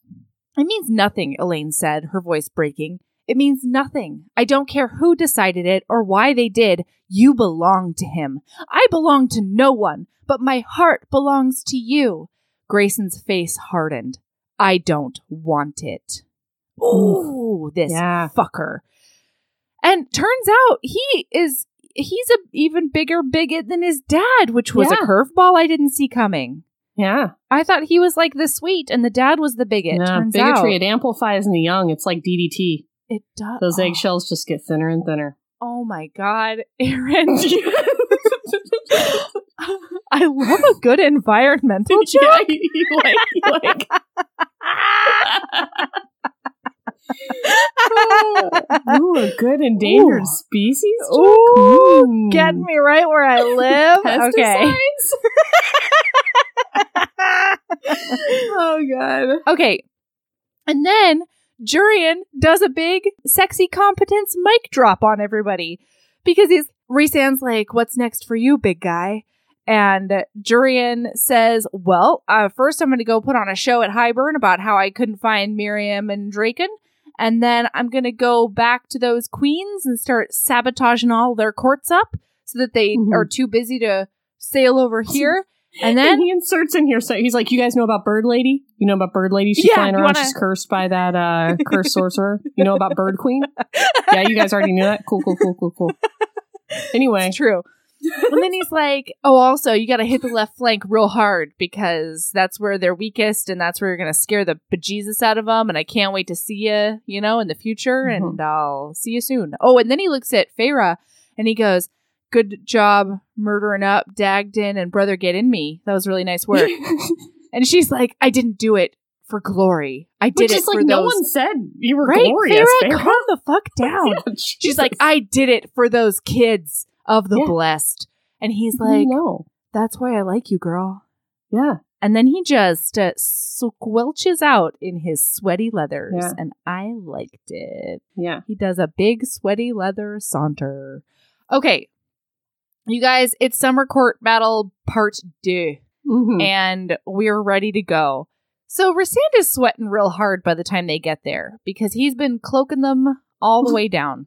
It means nothing, Elain said, her voice breaking. It means nothing. I don't care who decided it or why they did. You belong to him. I belong to no one, but my heart belongs to you. Grayson's face hardened. I don't want it. Ooh, this fucker. And turns out he's an even bigger bigot than his dad, which was a curveball I didn't see coming. Yeah. I thought he was like the sweet and the dad was the bigot. Yeah, It amplifies in the young. It's like DDT. It does. Those eggshells just get thinner and thinner. Oh my God, Aaron. I love a good environmental joke. Yeah, you like. Ooh, a good endangered species joke? Ooh, get me right where I live. Pesticides? Oh, God. Okay. And then Jurian does a big, sexy competence mic drop on everybody because Rhysand's like, "What's next for you, big guy?" And Jurian says, "Well, first I'm going to go put on a show at Hybern about how I couldn't find Miriam and Draken. And then I'm going to go back to those queens and start sabotaging all their courts up so that they are too busy to sail over here." And then he inserts in here, so he's like, "You guys know about Bird Lady? You know about Bird Lady? She's flying around. She's cursed by that cursed sorcerer. You know about Bird Queen? Yeah, you guys already knew that? Cool. Anyway. It's true." And then he's like, "Oh, also, you got to hit the left flank real hard because that's where they're weakest and that's where you're going to scare the bejesus out of them. And I can't wait to see you, in the future. Mm-hmm. And I'll see you soon." Oh, and then he looks at Feyre and he goes, "Good job murdering up Dagden and Brother Get In Me. That was really nice work." And she's like, "I didn't do it for glory. I did it for those." No one said you were glorious, Feyre. Calm the fuck down. Oh, she's like, "I did it for those kids of the blessed." And he's like, "No, that's why I like you, girl." Yeah. And then he just squelches out in his sweaty leathers. Yeah. And I liked it. Yeah. He does a big sweaty leather saunter. Okay. You guys, it's Summer Court Battle Part 2. Mm-hmm. And we're ready to go. So Rhysand is sweating real hard by the time they get there because he's been cloaking them all the way down.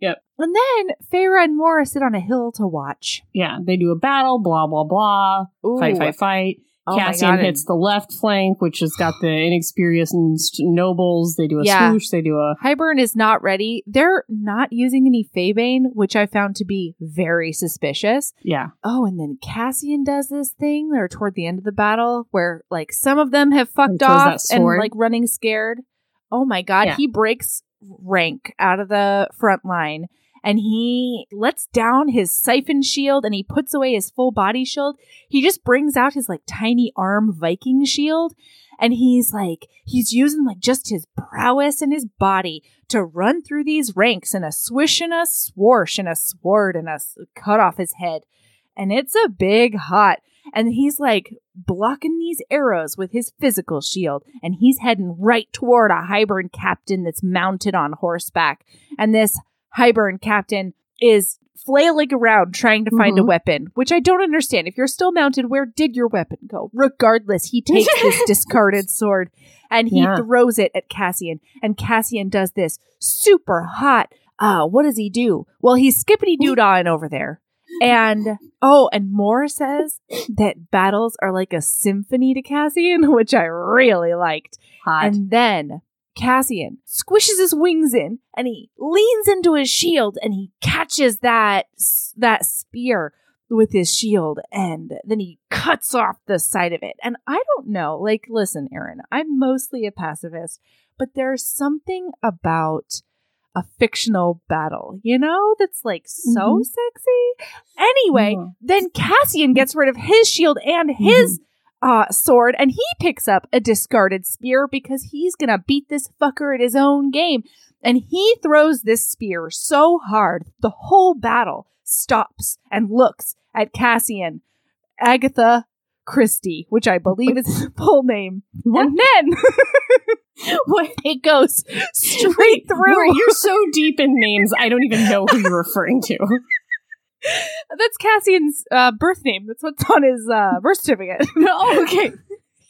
Yep. And then Feyre and Mor sit on a hill to watch. Yeah, they do a battle, blah, blah, blah. Ooh. Fight. Oh, Cassian hits the left flank, which has got the inexperienced nobles. They do a swoosh. They do a... Hybern is not ready. They're not using any Feybane, which I found to be very suspicious. Yeah. Oh, and then Cassian does this thing or toward the end of the battle where like some of them have fucked off and like running scared. Oh my God. Yeah. He breaks rank out of the front line. And he lets down his siphon shield and he puts away his full body shield. He just brings out his like tiny arm Viking shield. And he's like, he's using like just his prowess and his body to run through these ranks in a swish and a swoosh and a sword and a cut off his head. And it's a big hot. And he's like blocking these arrows with his physical shield. And he's heading right toward a Hybern captain that's mounted on horseback. And this Hybern captain is flailing around trying to find a weapon, which I don't understand. If you're still mounted, where did your weapon go? Regardless, he takes this discarded sword and he throws it at Cassian. And Cassian does this super hot. What does he do? Well, he's skippity-doo-dawing over there. And, and Mor says that battles are like a symphony to Cassian, which I really liked. Hot. And then Cassian squishes his wings in and he leans into his shield and he catches that spear with his shield, and then he cuts off the side of it. And I don't know, like, listen, Aaron, I'm mostly a pacifist, but there's something about a fictional battle, you know, that's like so sexy. Anyway, then Cassian gets rid of his shield and his sword, and he picks up a discarded spear because he's gonna beat this fucker at his own game. And he throws this spear so hard, the whole battle stops and looks at Cassian. Agatha Christie, which I believe is his full name. What? And then it goes straight through. Boy, you're so deep in names, I don't even know who you're referring to. That's Cassian's birth name. That's what's on his birth certificate. Oh, okay.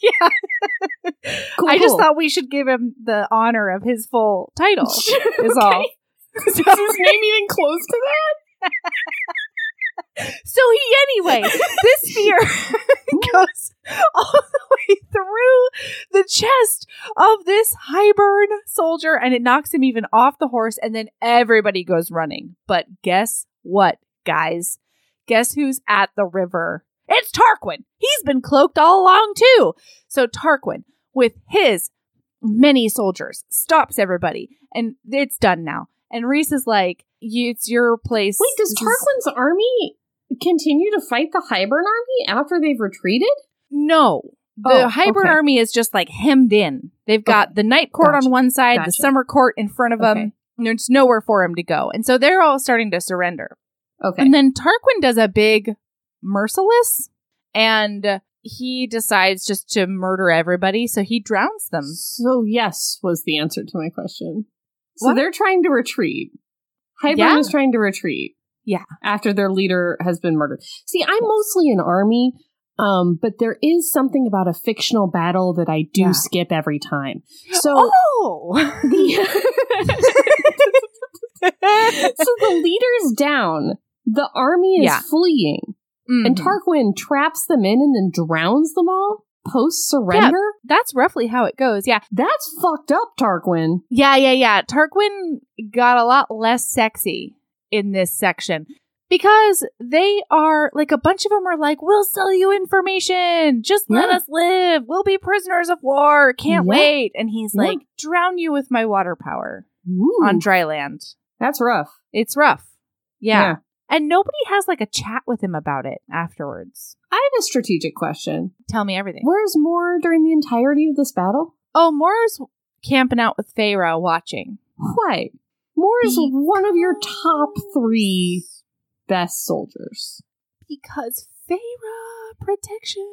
Yeah. Cool, I just thought we should give him the honor of his full title. Is all. Is his name even close to that? So this spear goes all the way through the chest of this Hybern soldier, and it knocks him even off the horse, and then everybody goes running. But guess what, guys? Guess who's at the river? It's Tarquin. He's been cloaked all along too. So Tarquin, with his many soldiers, stops everybody, and it's done now. And Rhys is like, "It's your place." Wait, does Tarquin's army continue to fight the Hybern army after they've retreated? No, the Hybern army is just like hemmed in. They've got the night court on one side, the summer court in front of them. There's nowhere for him to go, and so they're all starting to surrender. Okay. And then Tarquin does a big merciless, and he decides just to murder everybody, so he drowns them. So yes was the answer to my question. So they're trying to retreat. Hybern is trying to retreat. Yeah. After their leader has been murdered. See, I'm mostly an army, but there is something about a fictional battle that I do skip every time. So so the leader's down. The army is fleeing. Mm-hmm. And Tarquin traps them in and then drowns them all post-surrender? Yeah, that's roughly how it goes, yeah. That's fucked up, Tarquin. Yeah. Tarquin got a lot less sexy in this section because they are, like, a bunch of them are like, we'll sell you information. Just let us live. We'll be prisoners of war. Can't wait. And he's like, drown you with my water power on dry land. That's rough. It's rough. Yeah. And nobody has, like, a chat with him about it afterwards. I have a strategic question. Tell me everything. Where's Mor during the entirety of this battle? Oh, Mor's camping out with Feyre watching. Why? Mor is one of your top 3 best soldiers. Because Feyre protection.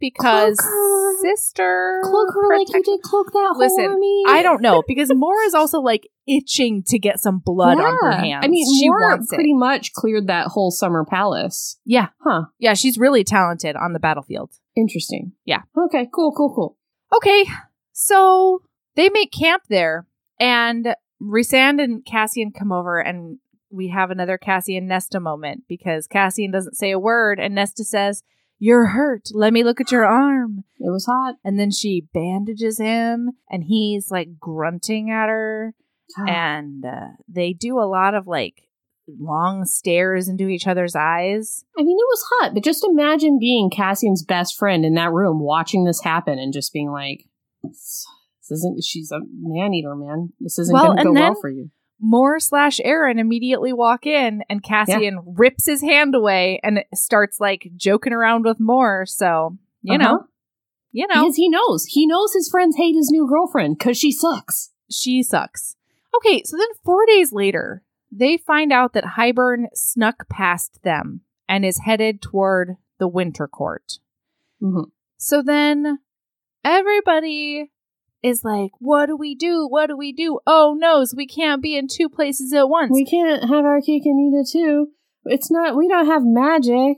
Because cloak sister. Cloak her like you did cloak that whole army. I don't know. Because Mor is also, like, itching to get some blood on her hands. I mean, Mor pretty much cleared that whole summer palace. Yeah. Huh. Yeah, she's really talented on the battlefield. Interesting. Yeah. Okay, cool. Okay, so they make camp there, and Rhysand and Cassian come over, and we have another Cassian Nesta moment, because Cassian doesn't say a word, and Nesta says, "You're hurt. Let me look at your arm." It was hot. And then she bandages him, and he's, like, grunting at her. And they do a lot of, like, long stares into each other's eyes. I mean, it was hot, but just imagine being Cassian's best friend in that room watching this happen and just being like, she's a man-eater, man. This isn't going to go well for you. Mor / Aaron immediately walk in, and Cassian rips his hand away and starts, like, joking around with Mor. So, you know. You know. Because he knows his friends hate his new girlfriend because she sucks. Okay, so then 4 days later, they find out that Hybern snuck past them and is headed toward the Winter Court. Mm-hmm. So then everybody is like, what do we do? What do we do? Oh, no, we can't be in two places at once. We can't have our cake and eat it too. It's not, we don't have magic.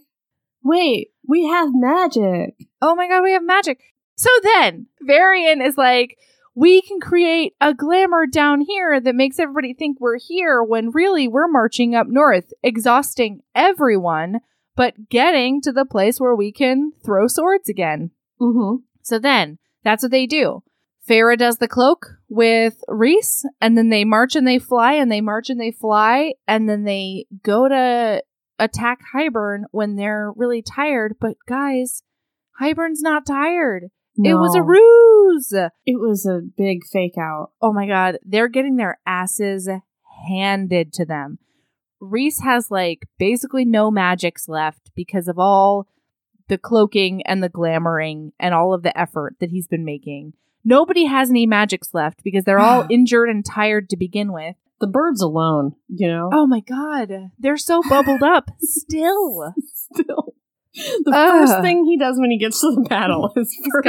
Wait, we have magic. Oh my God, we have magic. So then Varian is like, we can create a glamour down here that makes everybody think we're here when really we're marching up north, exhausting everyone, but getting to the place where we can throw swords again. Mm-hmm. So then that's what they do. Feyre does the cloak with Rhys, and then they march and they fly, and they march and they fly, and then they go to attack Hybern when they're really tired. But guys, Hybern's not tired. No. It was a ruse. It was a big fake out. Oh my God. They're getting their asses handed to them. Rhys has like basically no magics left because of all the cloaking and the glamoring and all of the effort that he's been making. Nobody has any magics left because they're all injured and tired to begin with. The birds alone, you know? Oh my God. They're so bubbled up. Still. The first thing he does when he gets to the battle is first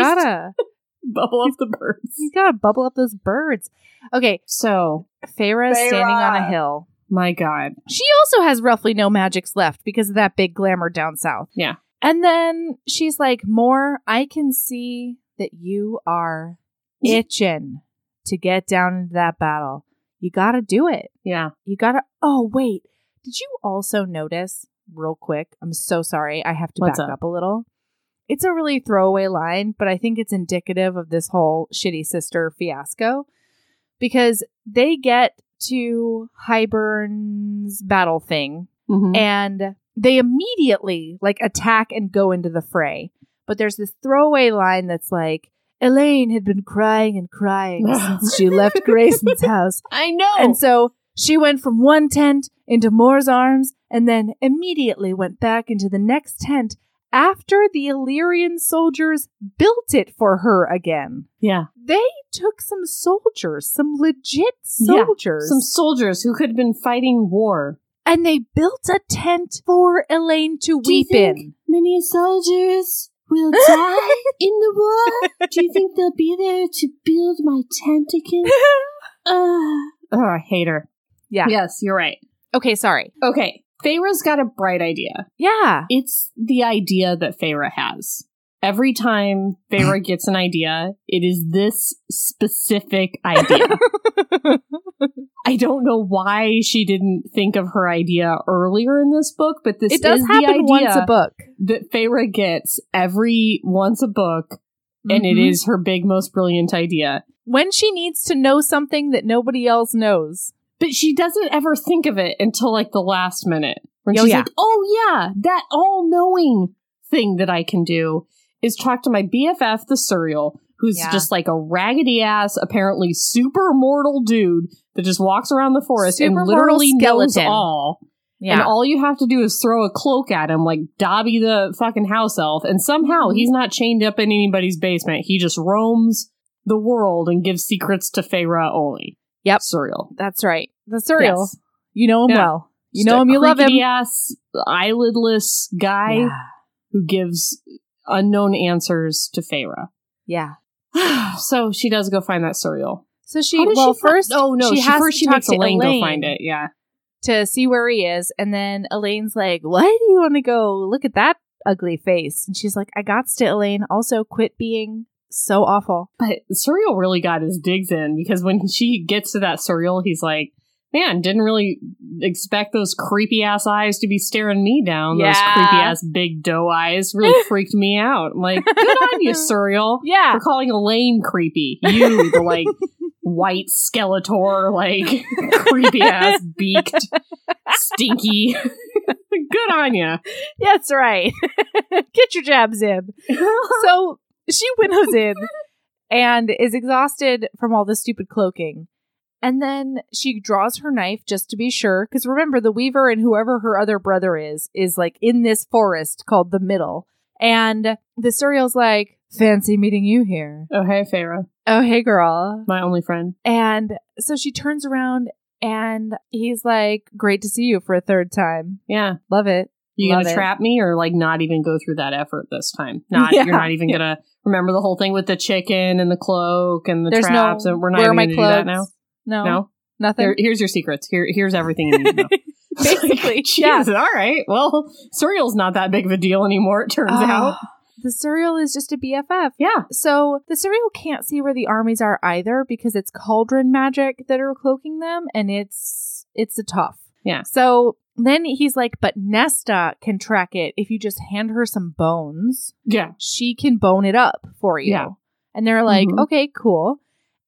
bubble up the birds. He's got to bubble up those birds. Okay, so Feyre's standing on a hill. My God. She also has roughly no magics left because of that big glamour down south. Yeah. And then she's like, Mor, I can see that you are itching to get down into that battle. You got to do it. Yeah. You got to. Oh, wait. Did you also notice? Real quick. I'm so sorry. I have to back up a little. It's a really throwaway line, but I think it's indicative of this whole shitty sister fiasco because they get to Hybern's battle thing and they immediately like attack and go into the fray. But there's this throwaway line that's like, Elain had been crying and crying since she left Grayson's house. I know. And so she went from one tent into Mor's arms and then immediately went back into the next tent after the Illyrian soldiers built it for her again. Yeah. They took some legit soldiers. Yeah, some soldiers who could have been fighting war. And they built a tent for Elain to weep in. Many soldiers will die in the war. Do you think they'll be there to build my tent again? Oh, I hate her. Yeah. Yes, you're right. Okay, sorry. Okay. Feyre's got a bright idea. Yeah. It's the idea that Feyre has. Every time Feyre gets an idea, it is this specific idea. I don't know why she didn't think of her idea earlier in this book, but this is the idea once a book that Feyre gets every once a book, and it is her big, most brilliant idea. When she needs to know something that nobody else knows. But she doesn't ever think of it until, like, the last minute. When she's like, oh, yeah, that all-knowing thing that I can do is talk to my BFF, the Suriel, who's just, like, a raggedy-ass, apparently super mortal dude that just walks around the forest and literally knows all. Yeah. And all you have to do is throw a cloak at him, like Dobby the fucking house elf, and somehow he's not chained up in anybody's basement. He just roams the world and gives secrets to Feyre only. Yep. Suriel. That's right. The Suriel. Yes. You know him well. You know him, you love him. Ass, eyelidless guy who gives unknown answers to Feyre. Yeah. So she does go find that Suriel. So she, she makes Elain go find it. Yeah. To see where he is. And then Elaine's like, why do you want to go look at that ugly face? And she's like, I gots to, Elain. Also, quit being so awful. But Suriel really got his digs in because when she gets to that Suriel, he's like, man, didn't really expect those creepy ass eyes to be staring me down. Yeah. Those creepy ass big doe eyes really freaked me out. I'm like, good on you, Suriel. Yeah. For calling Elain creepy. You, the like white Skeletor, like creepy ass beaked, stinky. Good on you. That's right. Get your jabs in. So she winnows in and is exhausted from all the stupid cloaking. And then she draws her knife just to be sure. Because remember, the Weaver and whoever her other brother is like in this forest called the Middle. And the Suriel's like, fancy meeting you here. Oh, hey, Feyre. Oh, hey, girl. My only friend. And so she turns around and he's like, great to see you for a third time. Yeah. Love it. You going to trap me or like not even go through that effort this time? You're not even going to remember the whole thing with the chicken and the cloak and the traps. No, and we're not even going to do that now? No. Nothing. Here's your secrets. Here's everything you need to know. Basically. Jesus, all right. Well, Suriel's not that big of a deal anymore, it turns out. The Suriel is just a BFF. Yeah. So the Suriel can't see where the armies are either because it's cauldron magic that are cloaking them, and it's a tough. Yeah. So then he's like, but Nesta can track it if you just hand her some bones. Yeah. She can bone it up for you. Yeah. And they're like, okay, cool.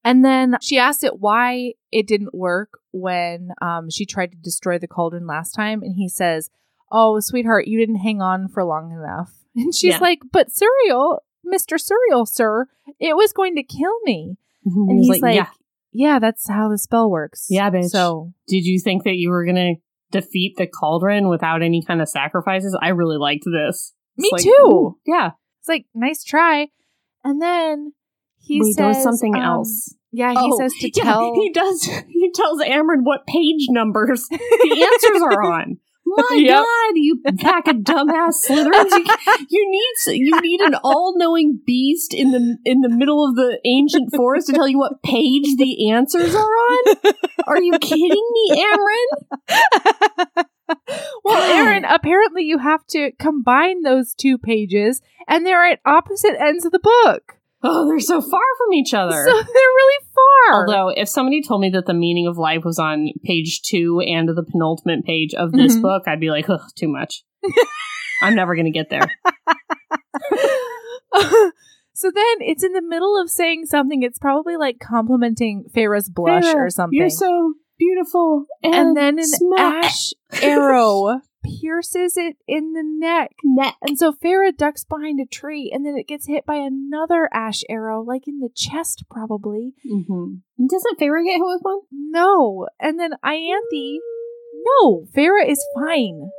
And then she asked it why it didn't work when she tried to destroy the cauldron last time. And he says, oh, sweetheart, you didn't hang on for long enough. And she's like, but Suriel, Mr. Suriel, sir, it was going to kill me. Mm-hmm. And he's like yeah, that's how the spell works. Yeah, bitch. So did you think that you were going to defeat the cauldron without any kind of sacrifices? I really liked this. Me too. Ooh, yeah. It's like, nice try. And then he says something else. Yeah, he says to tell. He does. He tells Amren what page numbers the answers are on. My God, you pack of dumbass Slytherins! You need an all-knowing beast in the middle of the ancient forest to tell you what page the answers are on. Are you kidding me, Amren? Well, Aaron, apparently you have to combine those two pages, and they're at opposite ends of the book. Oh, they're so far from each other. So they're really far. Although, if somebody told me that the meaning of life was on page 2 and the penultimate page of this book, I'd be like, ugh, too much. I'm never going to get there. So then it's in the middle of saying something. It's probably like complimenting Feyre's blush or something. You're so beautiful. And then an ash arrow pierces it in the neck. And so Feyre ducks behind a tree, and then it gets hit by another ash arrow, like in the chest, probably. Mm-hmm. Doesn't Feyre get hit with one? No. And then Ianthe. No, Feyre is fine.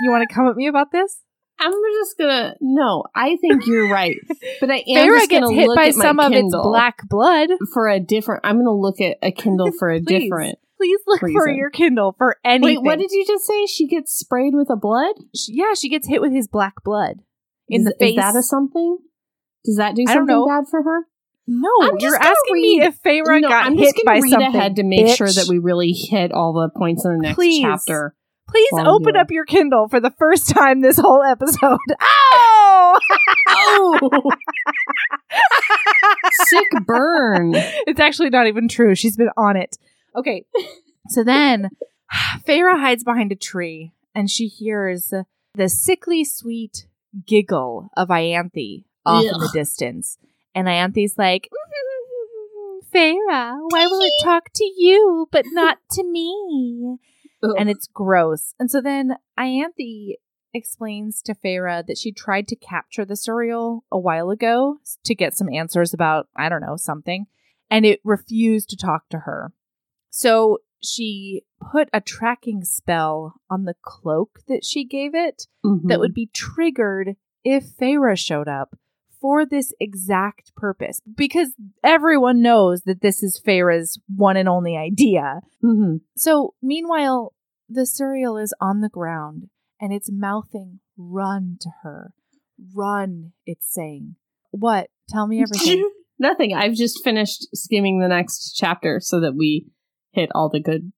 You want to come at me about this? I'm just gonna. No, I think you're right. But I am just gonna look at some of its black blood for a different. I'm gonna look at a Kindle for a different. Please look for your Kindle for anything. Wait, what did you just say? She gets sprayed with a blood? She gets hit with his black blood in the face. Is that a something? Does that do something bad for her? No, you're asking me if Feyre got hit by something. I'm just going to read ahead to make sure that we really hit all the points in the next chapter. Please open up your Kindle for the first time this whole episode. Ow! Oh! Sick burn. It's actually not even true. She's been on it. Okay, so then Feyre hides behind a tree, and she hears the sickly sweet giggle of Ianthe off in the distance. And Ianthe's like, Feyre, why will it talk to you, but not to me? And it's gross. And so then Ianthe explains to Feyre that she tried to capture the Suriel a while ago to get some answers about, I don't know, something. And it refused to talk to her. So she put a tracking spell on the cloak that she gave it that would be triggered if Feyre showed up for this exact purpose. Because everyone knows that this is Feyre's one and only idea. Mm-hmm. So meanwhile, the Suriel is on the ground and it's mouthing, run to her. Run, it's saying. What? Tell me everything. Nothing. I've just finished skimming the next chapter so that we hit all the good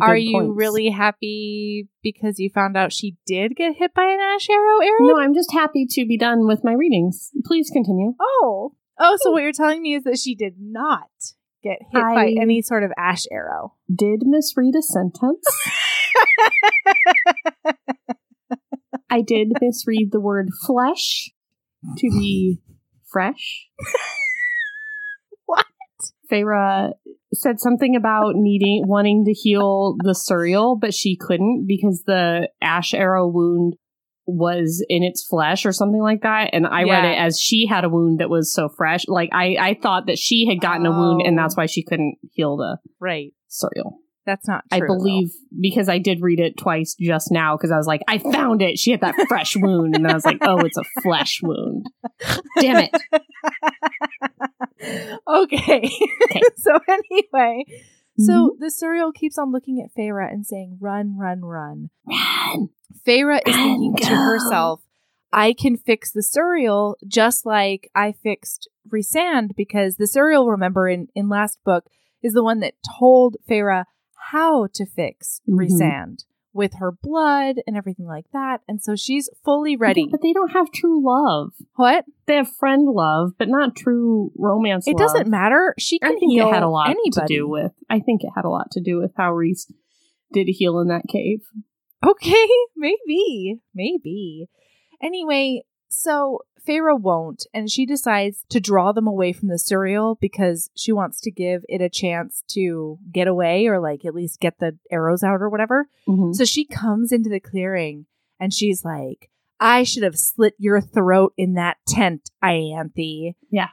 Are you points. Really happy because you found out she did get hit by an ash arrow, Aaron? No, I'm just happy to be done with my readings. Please continue. Oh, so what you're telling me is that she did not get hit by any sort of ash arrow. Did misread a sentence. I did misread the word flesh to be fresh. What? Feyre said something about wanting to heal the Suriel, but she couldn't because the ash arrow wound was in its flesh or something like that. And I read it as she had a wound that was so fresh. Like I thought that she had gotten a wound and that's why she couldn't heal the Suriel. That's not true. I believe because I did read it twice just now because I was like, I found it. She had that fresh wound. And then I was like, oh, it's a flesh wound. Damn it. Okay. So anyway, So the Suriel keeps on looking at Feyre and saying, run, run, run. Run! Feyre is thinking to herself, I can fix the Suriel just like I fixed Rhysand, because the Suriel, remember, in last book, is the one that told Feyre how to fix Rhysand with her blood and everything like that. And so she's fully ready. But they don't have true love. What? They have friend love, but not true romance love. It doesn't matter. She can heal anybody. I think it had a lot to do with how Rhys did heal in that cave. Okay, maybe. Anyway, so Feyre won't, and she decides to draw them away from the Suriel because she wants to give it a chance to get away, or like at least get the arrows out or whatever. Mm-hmm. So she comes into the clearing and she's like, I should have slit your throat in that tent, Ianthe. Yeah.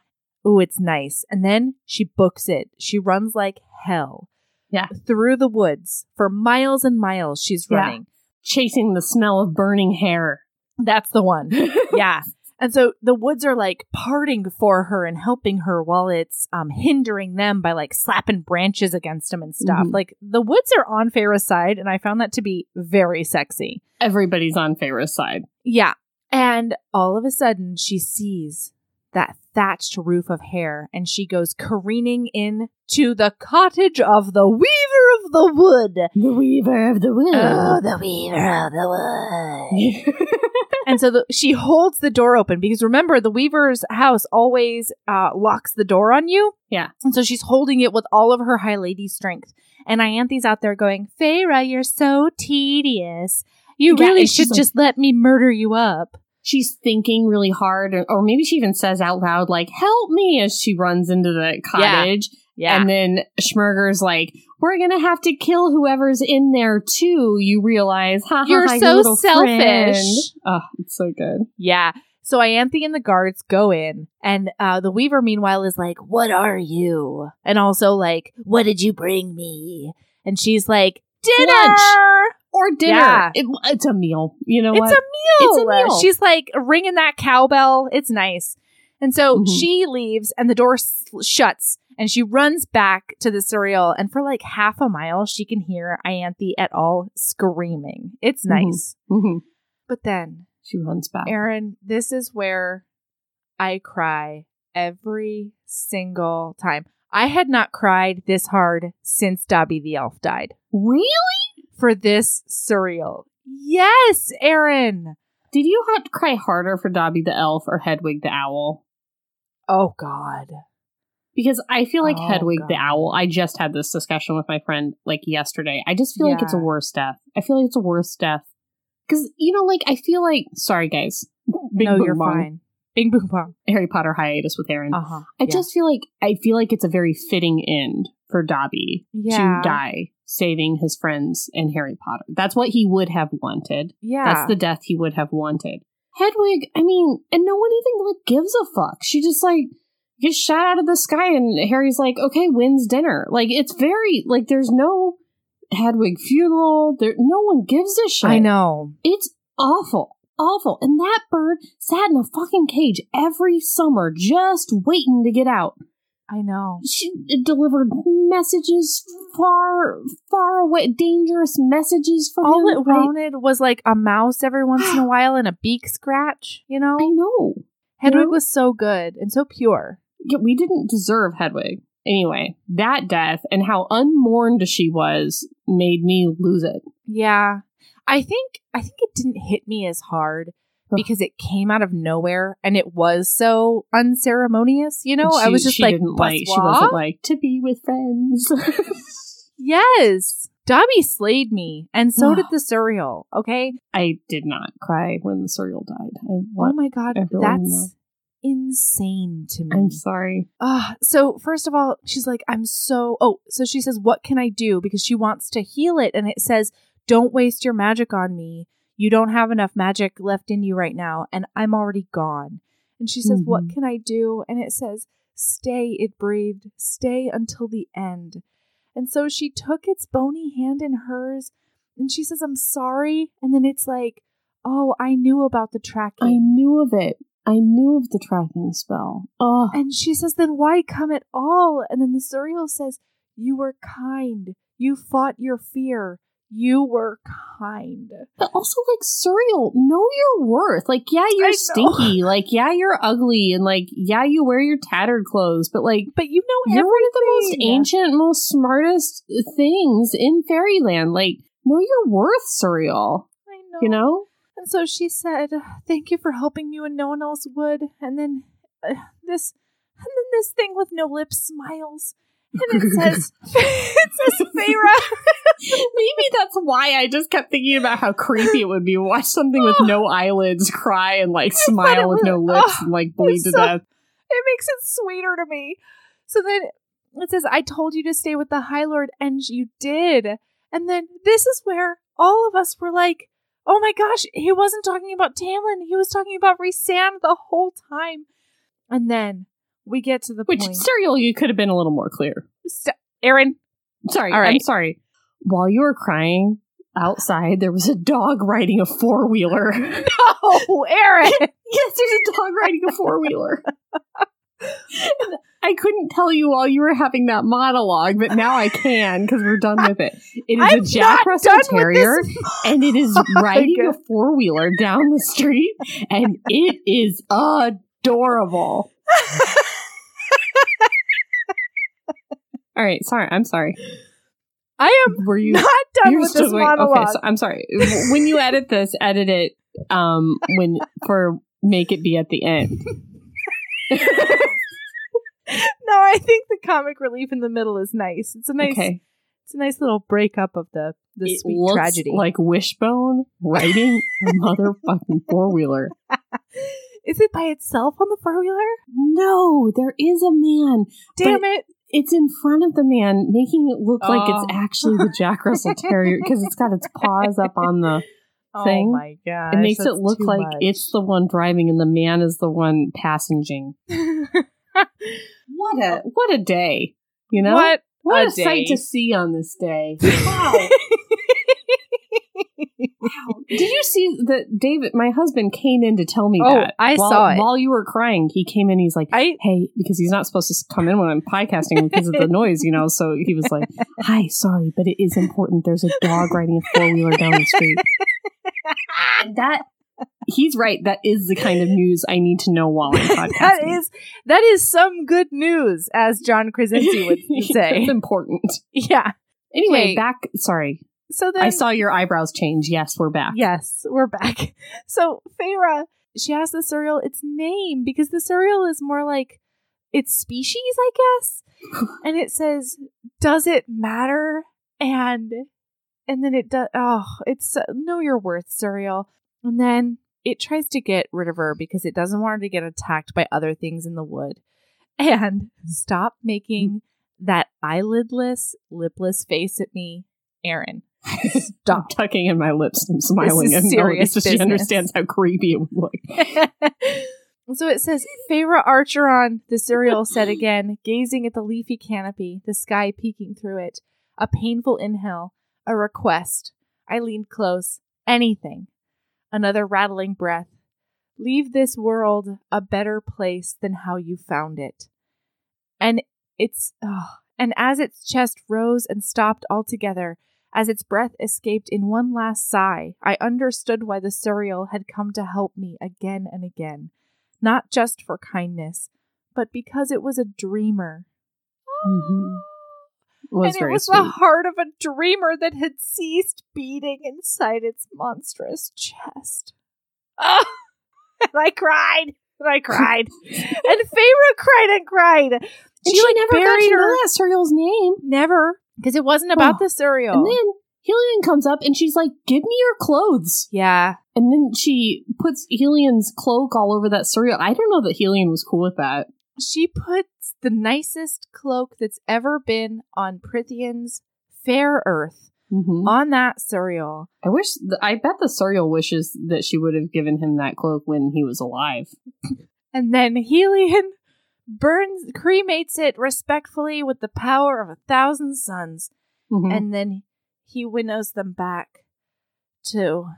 Ooh, it's nice. And then she books it. She runs like hell. Yeah. Through the woods for miles and miles she's running. Chasing the smell of burning hair. That's the one. Yeah. And so the woods are like parting for her and helping her, while it's hindering them by like slapping branches against them and stuff. Mm-hmm. Like the woods are on Feyre's side, and I found that to be very sexy. Everybody's on Feyre's side. Yeah. And all of a sudden she sees that thatched roof of hair, and she goes careening in to the cottage of the Weaver of the Wood. The Weaver of the Wood. Oh, the Weaver of the Wood. And so she holds the door open, because remember, the Weaver's house always locks the door on you. Yeah. And so she's holding it with all of her high lady strength. And Ianthe's out there going, Feyre, you're so tedious. You really should just let me murder you up. She's thinking really hard, or maybe she even says out loud, like, help me, as she runs into the cottage. Yeah. And then Schmurger's like, we're going to have to kill whoever's in there, too. You realize, you're so selfish. Friend. Oh, it's so good. Yeah. So Ianthe and the guards go in, and the Weaver, meanwhile, is like, what are you? And also, like, what did you bring me? And she's like, dinner! Lunch. Or dinner. Yeah. It's a meal. You know what? It's a meal. She's like ringing that cowbell. It's nice. And so she leaves, and the door shuts. And she runs back to the Suriel, and for like half a mile, she can hear Ianthe at all screaming. It's nice. Mm-hmm. But then she runs back. Erin, this is where I cry every single time. I had not cried this hard since Dobby the Elf died. Really? For this Suriel. Yes, Erin. Did you have to cry harder for Dobby the Elf or Hedwig the Owl? Oh, God. Because I feel like Hedwig the Owl, I just had this discussion with my friend like yesterday. I just feel like it's a worse death. I feel like it's a worse death. Because, you know, like, I feel like, sorry, guys. Bing, boom, bong. Bing, boom, bong. Harry Potter hiatus with Erin. Uh-huh. I feel like it's a very fitting end for Dobby to die saving his friends and Harry Potter. That's what he would have wanted. Yeah. That's the death he would have wanted. Hedwig, I mean, and no one even like gives a fuck. She just like... gets shot out of the sky, and Harry's like, okay, when's dinner? Like, it's very, like, there's no Hedwig funeral. No one gives a shit. I know. It's awful. Awful. And that bird sat in a fucking cage every summer just waiting to get out. I know. She delivered messages far, far away, dangerous messages from him. All it wanted was, like, a mouse every once in a while and a beak scratch, you know? I know. Hedwig was so good and so pure. Yeah, we didn't deserve Hedwig. Anyway, that death and how unmourned she was made me lose it. Yeah. I think it didn't hit me as hard because it came out of nowhere, and it was so unceremonious, you know? I was just like, she wasn't like, to be with friends. Yes. Dobby slayed me, and so did the Suriel, okay? I did not cry when the Suriel died. Oh my God, that's insane to me. I'm sorry. So first of all, she's like, so she says, what can I do? Because she wants to heal it, and it says, don't waste your magic on me. You don't have enough magic left in you right now, and I'm already gone. And she says, what can I do? And it says, stay, it breathed, stay until the end. And so she took its bony hand in hers, and she says, I'm sorry. And then it's like, oh, I knew about the tracking. I knew of it. I knew of the tracking spell. Oh. And she says, then why come at all? And then the Suriel says, You were kind. You fought your fear. You were kind. But also, like, Suriel, know your worth. Like, yeah, you're stinky. Like, yeah, you're ugly. And, like, yeah, you wear your tattered clothes. But, like, but you know you're one of the most ancient, most smartest things in fairyland. Like, know your worth, Suriel. I know. You know? And so she said, thank you for helping me when no one else would. And then this thing with no lips smiles. And it says, it says Feyre. Maybe that's why I just kept thinking about how creepy it would be to watch something with no eyelids cry and, like, smile with no lips and, like, bleed to death. It makes it sweeter to me. So then it says, I told you to stay with the High Lord, and you did. And then this is where all of us were like, oh my gosh, he wasn't talking about Tamlin. He was talking about Rhysand the whole time. And then we get to the point. Which, Suriel, you could have been a little more clear. Aaron. Sorry. All right. I'm sorry. While you were crying outside, there was a dog riding a four-wheeler. No, Aaron. Yes, there's a dog riding a four-wheeler. I couldn't tell you while you were having that monologue, but now I can because we're done with it. It is a Jack Russell Terrier, and it is riding a four-wheeler down the street, and it is adorable. All right, sorry. I'm sorry. I am not done with this monologue. Okay, so I'm sorry. When you edit this, edit it make it be at the end. No, I think the comic relief in the middle is nice. It's a nice, It's a nice little breakup of the sweet looks tragedy. Like Wishbone riding a motherfucking four wheeler. Is it by itself on the four wheeler? No, there is a man. Damn it. It's in front of the man, making it look like it's actually the Jack Russell Terrier because it's got its paws up on the thing. Oh my gosh. It makes it look like it's the one driving and the man is the one passenging. What a day. You know? What a sight to see on this day. Wow. Wow. Did you see that David, my husband, came in to tell me that? I saw it. While you were crying, he came in, he's like, hey, because he's not supposed to come in when I'm podcasting because of the noise, you know, so he was like, hi, sorry, but it is important. There's a dog riding a four-wheeler down the street. He's right. That is the kind of news I need to know while I'm podcasting. That is some good news, as John Krasinski would say. It's important. Yeah. Anyway, back, sorry. So then, I saw your eyebrows change. Yes, we're back. So Feyre, she asked the Suriel its name because the Suriel is more like its species, I guess. And it says, does it matter? And then it does. Oh, it's know your worth, Suriel. And then it tries to get rid of her because it doesn't want her to get attacked by other things in the wood. And stop making that eyelidless, lipless face at me, Aaron. Stop. I'm tucking in my lips and smiling and knowing it's just she understands how creepy it would look. So it says, Feyre Archeron, the Suriel said again, gazing at the leafy canopy, the sky peeking through it, a painful inhale, a request. I leaned close. Anything. Another rattling breath. Leave this world a better place than how you found it. And as its chest rose and stopped altogether, as its breath escaped in one last sigh, I understood why the Suriel had come to help me again and again. Not just for kindness, but because it was a dreamer. Mm-hmm. It was very sweet. The heart of a dreamer that had ceased beating inside its monstrous chest. Oh, and I cried. And Feyre cried. And she never got to know that Suriel's name. Never. Because it wasn't about the Suriel. And then Helion comes up and she's like, give me your clothes. Yeah. And then she puts Helion's cloak all over that Suriel. I don't know that Helion was cool with that. She puts the nicest cloak that's ever been on Prithian's fair earth on that Suriel. I bet the Suriel wishes that she would have given him that cloak when he was alive. And then Helion cremates it respectfully with the power of 1,000 suns. Mm-hmm. And then he winnows them back to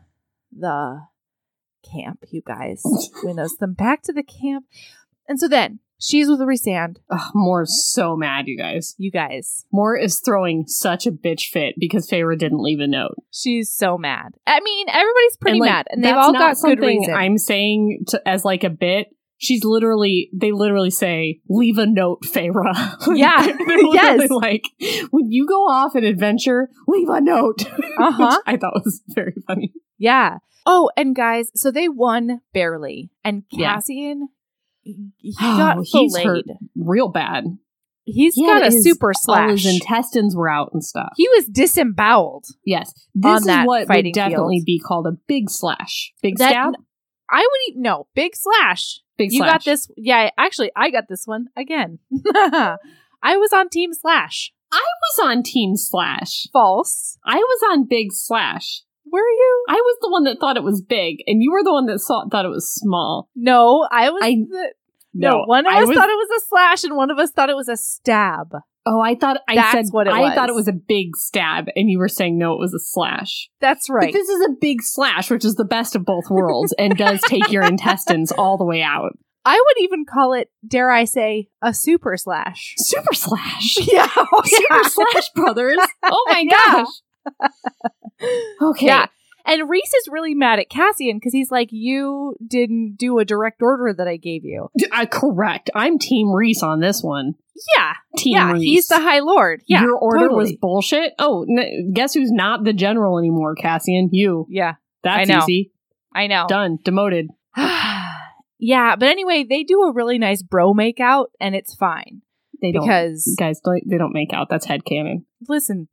the camp, you guys. Winnows them back to the camp. And so then She's with Rhysand. Ugh, Mor's so mad, you guys. Mor is throwing such a bitch fit because Feyre didn't leave a note. She's so mad. I mean, everybody's pretty mad, and they've all got good reason. I'm saying as like a bit. She's literally, they literally say, leave a note, Feyre. Yeah. Yes. Like, when you go off an adventure, leave a note. Which I thought was very funny. Yeah. Oh, and guys, so they won barely. And Cassian, he got filleted real bad. He's got a super slash. All his intestines were out and stuff. He was disemboweled. Yes. This is what would definitely be called a big slash. Big stab? I would even, no, big slash. Big slash. You got this. Yeah, actually, I got this one again. I was on Team Slash. I was on Team Slash. False. I was on Big Slash. Were you? I was the one that thought it was big, and you were the one that thought it was small. No, I was. No, one of us thought it was a slash, and one of us thought it was a stab. Oh, I thought I thought it was a big stab, and you were saying no, it was a slash. That's right. But this is a big slash, which is the best of both worlds, and does take your intestines all the way out. I would even call it, dare I say, a super slash. Super slash. Yeah. Oh, yeah. Super slash, brothers. Oh my gosh. Okay. Yeah. And Rhys is really mad at Cassian because he's like, you didn't do a direct order that I gave you. Correct. I'm Team Rhys on this one. Yeah. Team Rhys. He's the High Lord. Yeah, your order was bullshit. Oh, guess who's not the general anymore, Cassian? You. Yeah. That's easy. I know. Done. Demoted. Yeah. But anyway, they do a really nice bro make out and it's fine. They don't. Because guys, they don't make out. That's headcanon. Listen,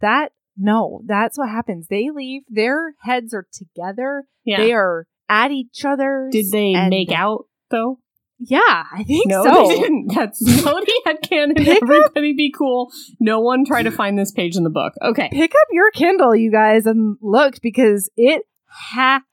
no, that's what happens. They leave. Their heads are together. Yeah. They are at each other. Did they make out, though? Yeah, I think so. No, they didn't. That's Cody had canon. Everybody be cool. No one try to find this page in the book. Okay. Pick up your Kindle, you guys, and look, because it happens.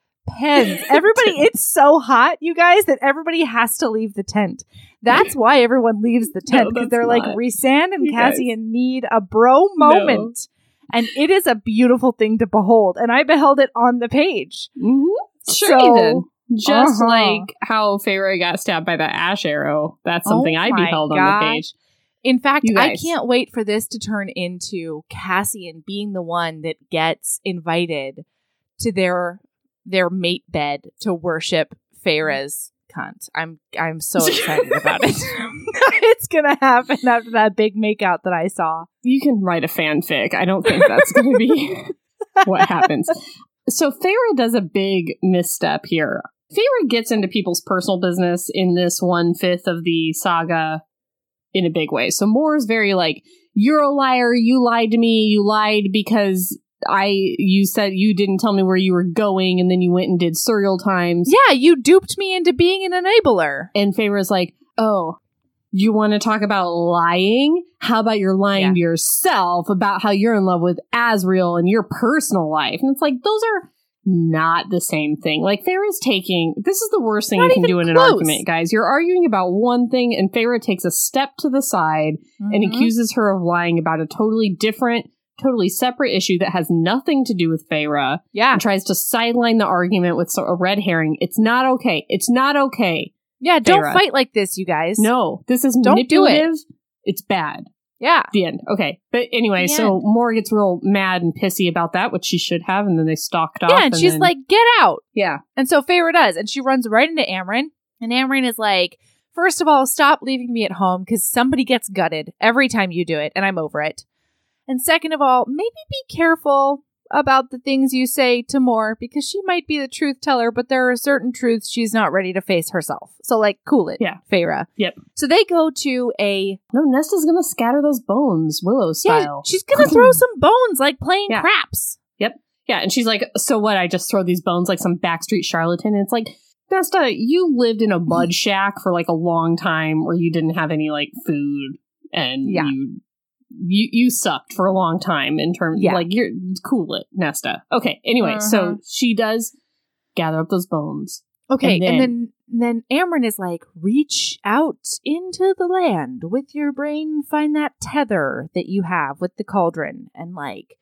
Everybody, it's so hot, you guys, that everybody has to leave the tent. That's why everyone leaves the tent, because they're like, Rhysand and Cassian need a bro moment. No. And it is a beautiful thing to behold. And I beheld it on the page. Mm-hmm. Sure you did. Just like how Feyre got stabbed by that ash arrow. That's something I beheld on the page. In fact, I can't wait for this to turn into Cassian being the one that gets invited to their mate bed to worship Feyre's cunt. I'm so excited about it. It's gonna happen after that big makeout that I saw. You can write a fanfic. I don't think that's gonna be what happens. So Feyre does a big misstep here. Feyre gets into people's personal business in this 1/5 of the saga in a big way. So Mor's very like, you're a liar, you lied to me, you lied because you said you didn't tell me where you were going, and then you went and did Suriel times. Yeah, you duped me into being an enabler. And Feyre's like, oh, you want to talk about lying? How about you're lying to yourself about how you're in love with Azriel and your personal life? And it's like, those are not the same thing. Like, Feyre's taking... This is the worst thing you can do in an argument, guys. You're arguing about one thing, and Feyre takes a step to the side and accuses her of lying about a totally different, totally separate issue that has nothing to do with Feyre. Yeah. And tries to sideline the argument with a red herring. It's not okay. It's not okay. Yeah, Feyre, don't fight like this, you guys. No, this is manipulative. Don't do it. It's bad. Yeah. The end. Okay. But anyway, so Mor gets real mad and pissy about that, which she should have, and then they stalked off. Yeah, and she's like, get out. Yeah. And so Feyre does, and she runs right into Amren, and Amren is like, first of all, stop leaving me at home, because somebody gets gutted every time you do it, and I'm over it. And second of all, maybe be careful about the things you say to Mor, because she might be the truth teller, but there are certain truths she's not ready to face herself. So, like, cool it, Feyre. Yep. So they go to a... No, Nesta's going to scatter those bones, Willow style. Yeah, she's going to throw some bones, like playing craps. Yep. Yeah, and she's like, so what, I just throw these bones like some backstreet charlatan? And it's like, Nesta, you lived in a mud shack for, like, a long time where you didn't have any, like, food, and you sucked for a long time in terms of, like, you're cool it, Nesta. Okay, anyway, so she does gather up those bones. Okay, and then Amren is like, reach out into the land with your brain, find that tether that you have with the cauldron, and, like,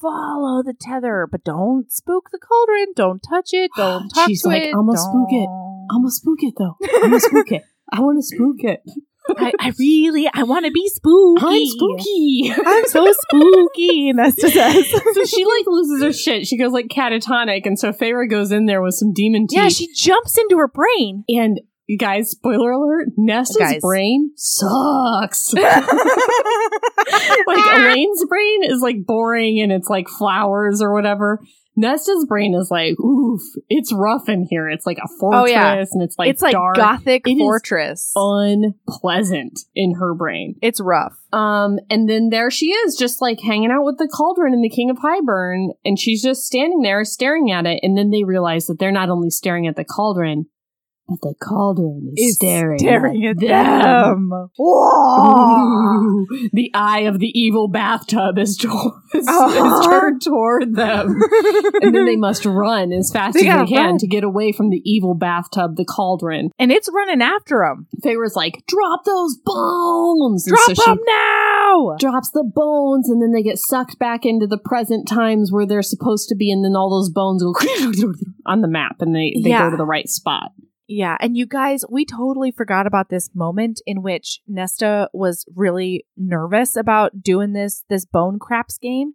follow the tether, but don't spook the cauldron, don't touch it, don't talk to it. She's like, I'm gonna spook it. I'm gonna spook it, though. I'm gonna spook it. I want to spook it. I want to be spooky. I'm spooky. I'm so spooky. Nesta says. So she like loses her shit. She goes like catatonic. And so Feyre goes in there with some demon teeth. Yeah, she jumps into her brain. And you guys, spoiler alert, Nesta's brain sucks. Like Elain's brain is like boring and it's like flowers or whatever. Nesta's brain is like, oof, it's rough in here. It's like a fortress, and it's like dark. It's like gothic fortress. Unpleasant in her brain. It's rough. And then there she is, just like hanging out with the cauldron and the King of Hybern, and she's just standing there staring at it. And then they realize that they're not only staring at the cauldron, but the cauldron is staring at them. Ooh, the eye of the evil bathtub is turned toward them. And then they must run as fast as they can to get away from the evil bathtub, the cauldron. And it's running after them. Feyre's like, drop those bones! Drop them now! Drops the bones, and then they get sucked back into the present times where they're supposed to be, and then all those bones go on the map, and they go to the right spot. Yeah, and you guys, we totally forgot about this moment in which Nesta was really nervous about doing this bone craps game.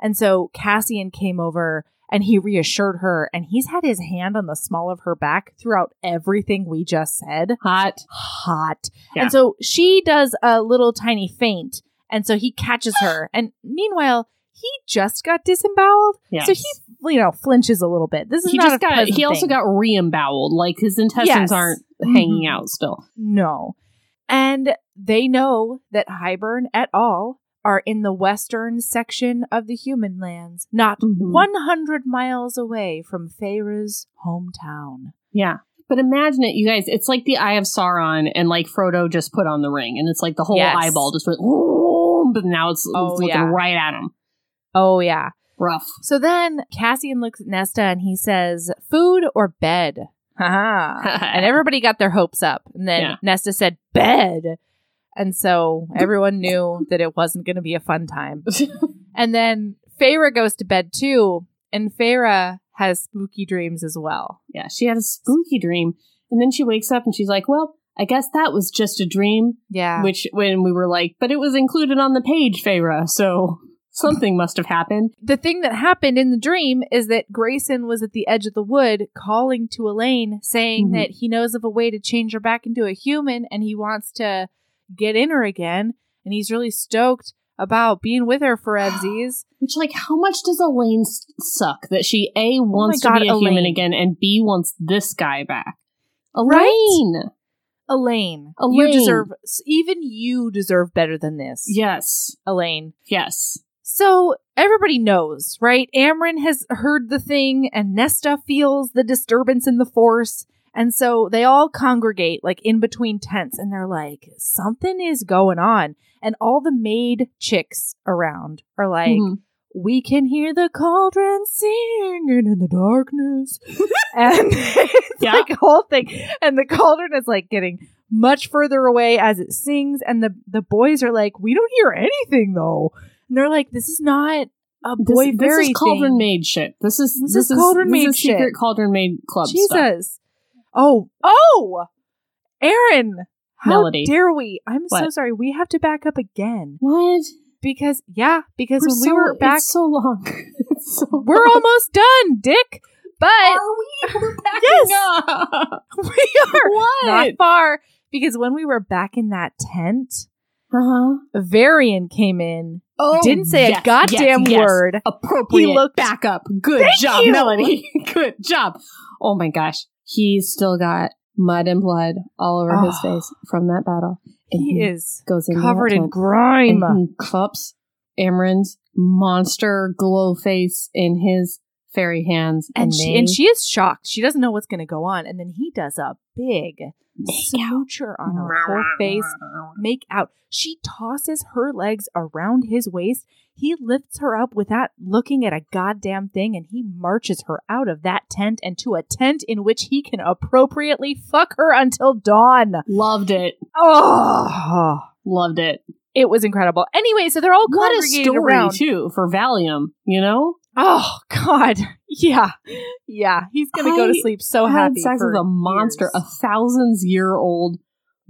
And so Cassian came over and he reassured her, and he's had his hand on the small of her back throughout everything we just said. Hot. Yeah. And so she does a little tiny feint, and so he catches her. And meanwhile, he just got disemboweled, so he, flinches a little bit. This is not a pleasant thing. He also got re-emboweled, like his intestines aren't hanging out still. No. And they know that Hybern et al. Are in the western section of the human lands, not 100 miles away from Feyre's hometown. Yeah. But imagine it, you guys. It's like the Eye of Sauron, and like Frodo just put on the ring, and it's like the whole eyeball just went, but now it's looking right at him. Oh, yeah. Rough. So then Cassian looks at Nesta and he says, food or bed? And everybody got their hopes up. And then Nesta said, bed. And so everyone knew that it wasn't going to be a fun time. And then Feyre goes to bed, too. And Feyre has spooky dreams as well. Yeah, she had a spooky dream. And then she wakes up and she's like, well, I guess that was just a dream. Yeah. Which when we were like, but it was included on the page, Feyre. So... something must have happened. The thing that happened in the dream is that Grayson was at the edge of the wood calling to Elain, saying that he knows of a way to change her back into a human and he wants to get in her again. And he's really stoked about being with her for Evsies. Which, like, how much does Elain suck that she, A, wants to be a human again, and B, wants this guy back? Elain! Elain. You deserve better than this. Yes. Elain. Yes. So everybody knows, right? Amren has heard the thing, and Nesta feels the disturbance in the force. And so they all congregate like in between tents, and they're like, something is going on. And all the maid chicks around are like, we can hear the cauldron singing in the darkness. And it's like a whole thing. And the cauldron is like getting much further away as it sings. And the boys are like, we don't hear anything, though. And they're like, this is not a boy very thing. This is cauldron maid shit. This is cauldron maid shit. This is secret cauldron maid club Jesus. Stuff. Oh! Aaron! How Melody. Dare we? I'm what? So sorry. We have to back up again. What? Because when we were back... It's so long. We're almost done, Dick! But... Are we? We're backing up! We are! What? Not far. Because when we were back in that tent... Varian came in. Oh, didn't say a goddamn word. Appropriate. He looked back up. Good job, Melody. Good job. Oh my gosh, he's still got mud and blood all over his face from that battle. And he goes in covered in grime. And he cups Amren's monster glow face in his fairy hands, and she is shocked. She doesn't know what's going to go on, and then he does a big smoocher on her whole face. Make out. She tosses her legs around his waist. He lifts her up without looking at a goddamn thing, and he marches her out of that tent and to a tent in which he can appropriately fuck her until dawn. Loved it. Oh, loved it. It was incredible. Anyway, so they're all congregated around. What a story, too, for Valium, you know? Oh, God. Yeah. Yeah. He's going to go to sleep so happy for years. I had sex with a monster, a thousands-year-old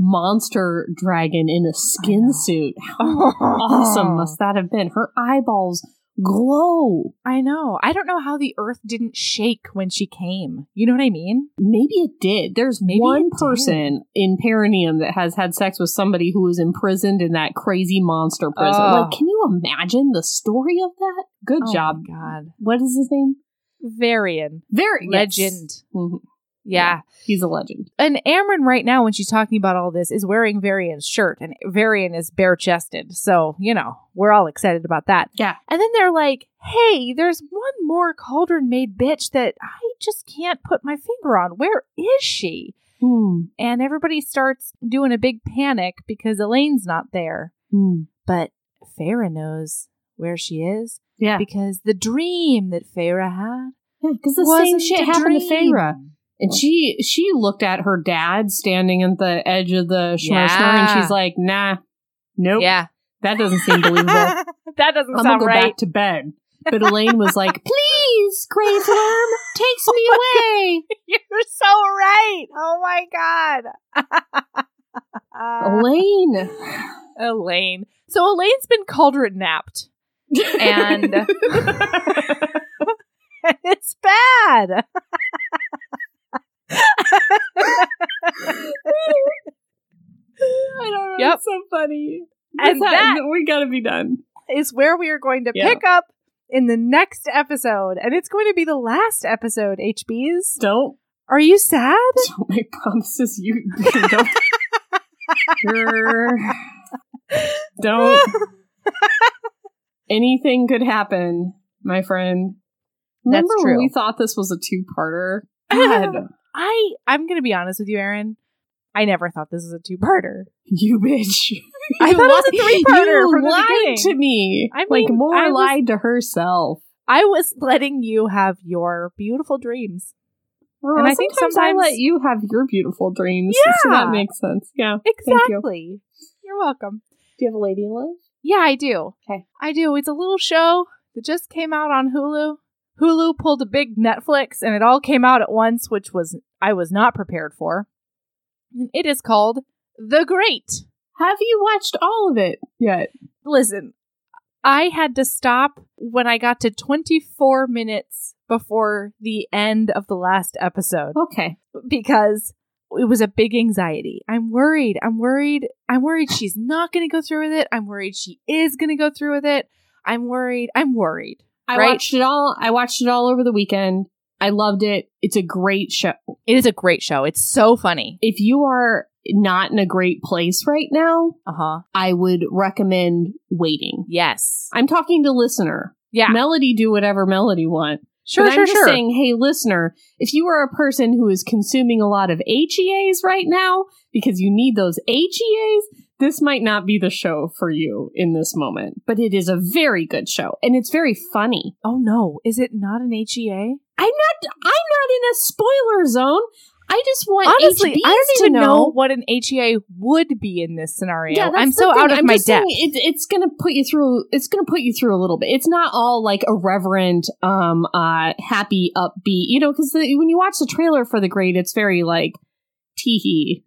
monster dragon in a skin suit. How awesome must that have been? Her eyeballs glow. I know. I don't know how the earth didn't shake when she came. You know what I mean? Maybe it did. There's one person in Perineum that has had sex with somebody who was imprisoned in that crazy monster prison. Like, can you imagine the story of that? Good job. God. What is his name? Varian. Varian. Legend. Yes. Mm-hmm. Yeah. He's a legend. And Amren right now, when she's talking about all this, is wearing Varian's shirt, and Varian is bare-chested. So, you know, we're all excited about that. Yeah. And then they're like, hey, there's one more cauldron-made bitch that I just can't put my finger on. Where is she? Mm. And everybody starts doing a big panic because Elain's not there. Mm. But Feyre knows where she is. Yeah. Because the dream that Feyre had. Yeah, because the same shit happened to Feyre. And she looked at her dad standing at the edge of the schnorr, and she's like, nah, nope. Yeah. That doesn't seem believable. That doesn't sound right. I'm going to go back to bed. But Elain was like, please, Grave Worm, takes me away. You're so right. Oh, my God. Elain. So Elaine's been cauldron napped. And it's bad. I don't know. Yep. It's so funny. And that we gotta be done. Is where we are going to pick up in the next episode, and it's going to be the last episode. HBs, don't. Are you sad? Don't make promises. You don't. Don't. Anything could happen, my friend. Remember That's true. When we thought this was a two-parter. God. I'm going to be honest with you, Erin. I never thought this was a two-parter. You bitch. I thought it was a three-parter. You lied to me. I mean, like, Mor lied to herself. I was letting you have your beautiful dreams. Well, and I think sometimes I let you have your beautiful dreams. Yeah. So that makes sense. Yeah. Exactly. You're welcome. Do you have a lady in love? Yeah, I do. Okay. I do. It's a little show that just came out on Hulu. Hulu pulled a big Netflix, and it all came out at once, which I was not prepared for. It is called The Great. Have you watched all of it yet? Listen, I had to stop when I got to 24 minutes before the end of the last episode. Okay. Because it was a big anxiety. I'm worried she's not going to go through with it. I'm worried she is going to go through with it. I'm worried. I watched it all over the weekend. I loved it. It's a great show. It is a great show. It's so funny. If you are not in a great place right now, I would recommend waiting. Yes. I'm talking to listener. Yeah. Melody, do whatever Melody want. Sure. Saying, hey, listener, if you are a person who is consuming a lot of HEAs right now because you need those HEAs, this might not be the show for you in this moment, but it is a very good show, and it's very funny. Oh, no. Is it not an HEA? I'm not in a spoiler zone. I just want honestly, HBs I don't even know what an HEA would be in this scenario. Yeah, I'm so out of my depth. It's going to put you through. It's going to put you through a little bit. It's not all like irreverent, happy, upbeat. You know, because when you watch the trailer for The Great, it's very like teehee.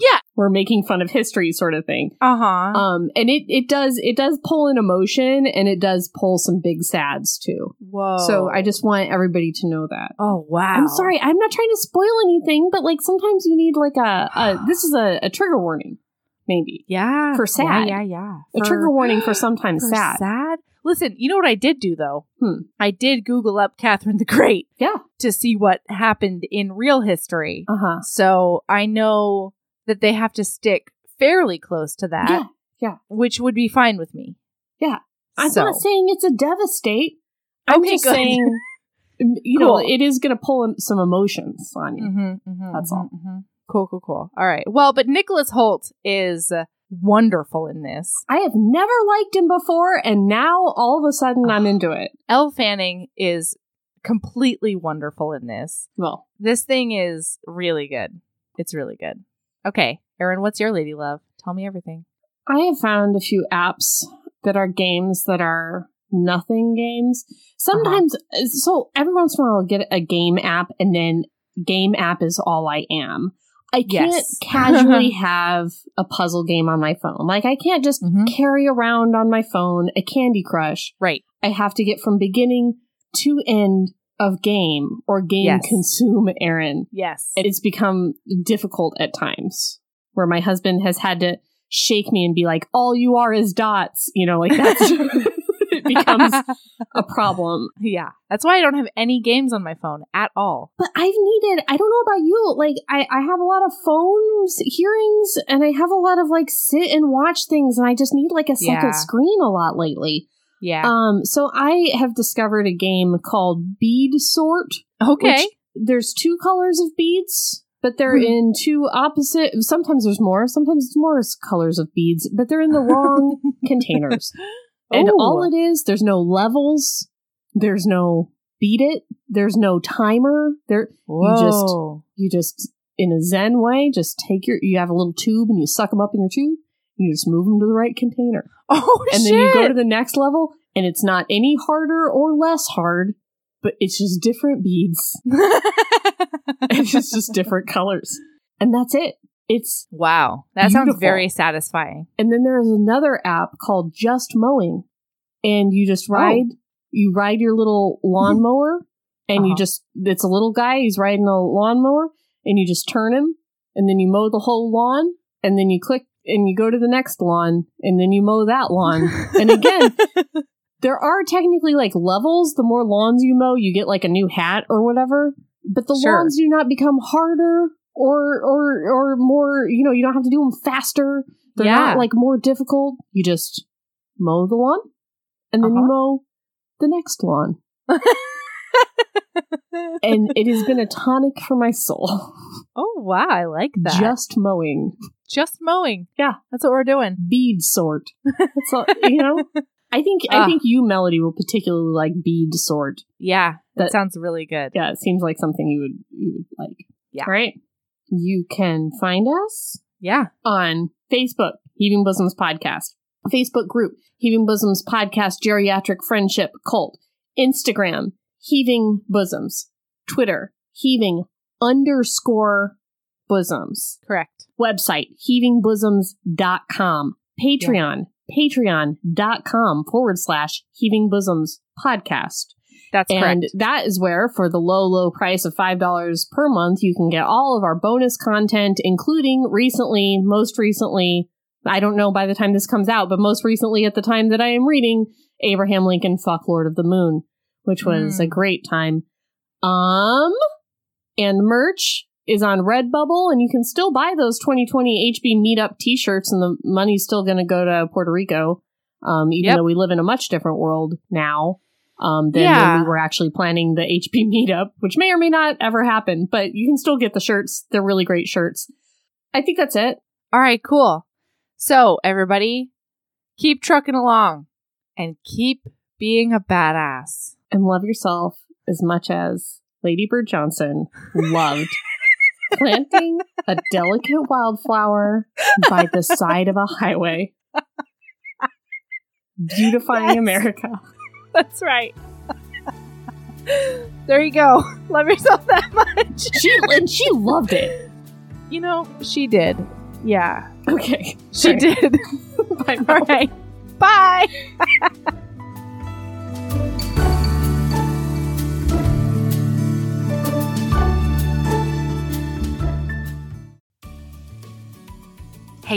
Yeah, we're making fun of history, sort of thing. And it does pull an emotion, and it does pull some big sads too. Whoa! So I just want everybody to know that. Oh wow! I'm sorry, I'm not trying to spoil anything, but like sometimes you need like this is a trigger warning, maybe. Yeah, for sad. Yeah. A trigger warning for sometimes sad. Sad. Listen, you know what I did do though? I did Google up Catherine the Great. Yeah. To see what happened in real history. So I know that they have to stick fairly close to that. Yeah. Which would be fine with me. Yeah. I'm not saying it's a devastate. I'm just saying, you know, it is going to pull some emotions on you. That's all. Cool. All right. Well, but Nicholas Holt is wonderful in this. I have never liked him before, and now all of a sudden I'm into it. Elle Fanning is completely wonderful in this. Well, this thing is really good. It's really good. Okay, Erin, what's your lady love? Tell me everything. I have found a few apps that are games that are nothing games. Sometimes, so every once in a while I'll get a game app, and then game app is all I am. I can't casually have a puzzle game on my phone. Like, I can't just carry around on my phone a Candy Crush. Right. I have to get from beginning to end of game or game consume Aaron. Yes. And it's become difficult at times where my husband has had to shake me and be like, all you are is dots. You know, like that's it becomes a problem. Yeah. That's why I don't have any games on my phone at all. But I've needed, I don't know about you, like I have a lot of phones hearings and I have a lot of like sit and watch things and I just need like a second screen a lot lately. Yeah. So I have discovered a game called Bead Sort. Okay. There's two colors of beads, but they're in two opposite. Sometimes there's more. Sometimes it's more colors of beads, but they're in the wrong containers. And all it is, there's no levels. There's no beat it. There's no timer. There, you just in a Zen way, just take your. You have a little tube and you suck them up in your tube. You just move them to the right container. Oh, and shit. Then you go to the next level, and it's not any harder or less hard, but it's just different beads. It's just different colors. And that's it. It's wow. That beautiful. Sounds very satisfying. And then there is another app called Just Mowing, and you just ride. Oh. You ride your little lawnmower, and you just, it's a little guy, he's riding a lawnmower, and you just turn him, and then you mow the whole lawn, and then you click. And you go to the next lawn, and then you mow that lawn. And again, there are technically, like, levels. The more lawns you mow, you get, like, a new hat or whatever. But the lawns do not become harder or more, you know, you don't have to do them faster. They're not, like, more difficult. You just mow the lawn, and then you mow the next lawn. And it has been a tonic for my soul. Oh, wow. I like that. Just Mowing. Just mowing. Yeah. That's what we're doing. Bead Sort. That's all, you know? I think you, Melody, will particularly like Bead Sort. Yeah. That sounds really good. Yeah. It seems like something you would like. Yeah. All right. You can find us. Yeah. On Facebook, Heaving Bosoms Podcast. Facebook group, Heaving Bosoms Podcast Geriatric Friendship Cult. Instagram, Heaving Bosoms. Twitter, Heaving_Bosoms. Correct. Website, heavingbosoms.com. Patreon, patreon.com/heavingbosoms podcast. That's correct. And that is where, for the low, low price of $5 per month, you can get all of our bonus content, including most recently, I don't know by the time this comes out, but most recently at the time that I am reading, Abraham Lincoln, Fuck Lord of the Moon, which was a great time. And merch is on Redbubble, and you can still buy those 2020 HB Meetup t-shirts, and the money's still going to go to Puerto Rico, even though we live in a much different world now than when we were actually planning the HB Meetup, which may or may not ever happen, but you can still get the shirts. They're really great shirts. I think that's it. All right, cool. So, everybody, keep trucking along, and keep being a badass. And love yourself as much as Lady Bird Johnson loved planting a delicate wildflower by the side of a highway. Beautifying America. That's right. There you go. Love yourself that much. She loved it. You know, she did. Yeah. Okay. She did. Bye. All right. Bye. Hey,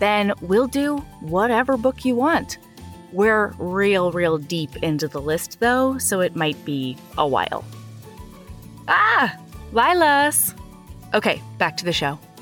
then we'll do whatever book you want. We're real deep into the list, though, so it might be a while. Lilas! Okay, back to the show.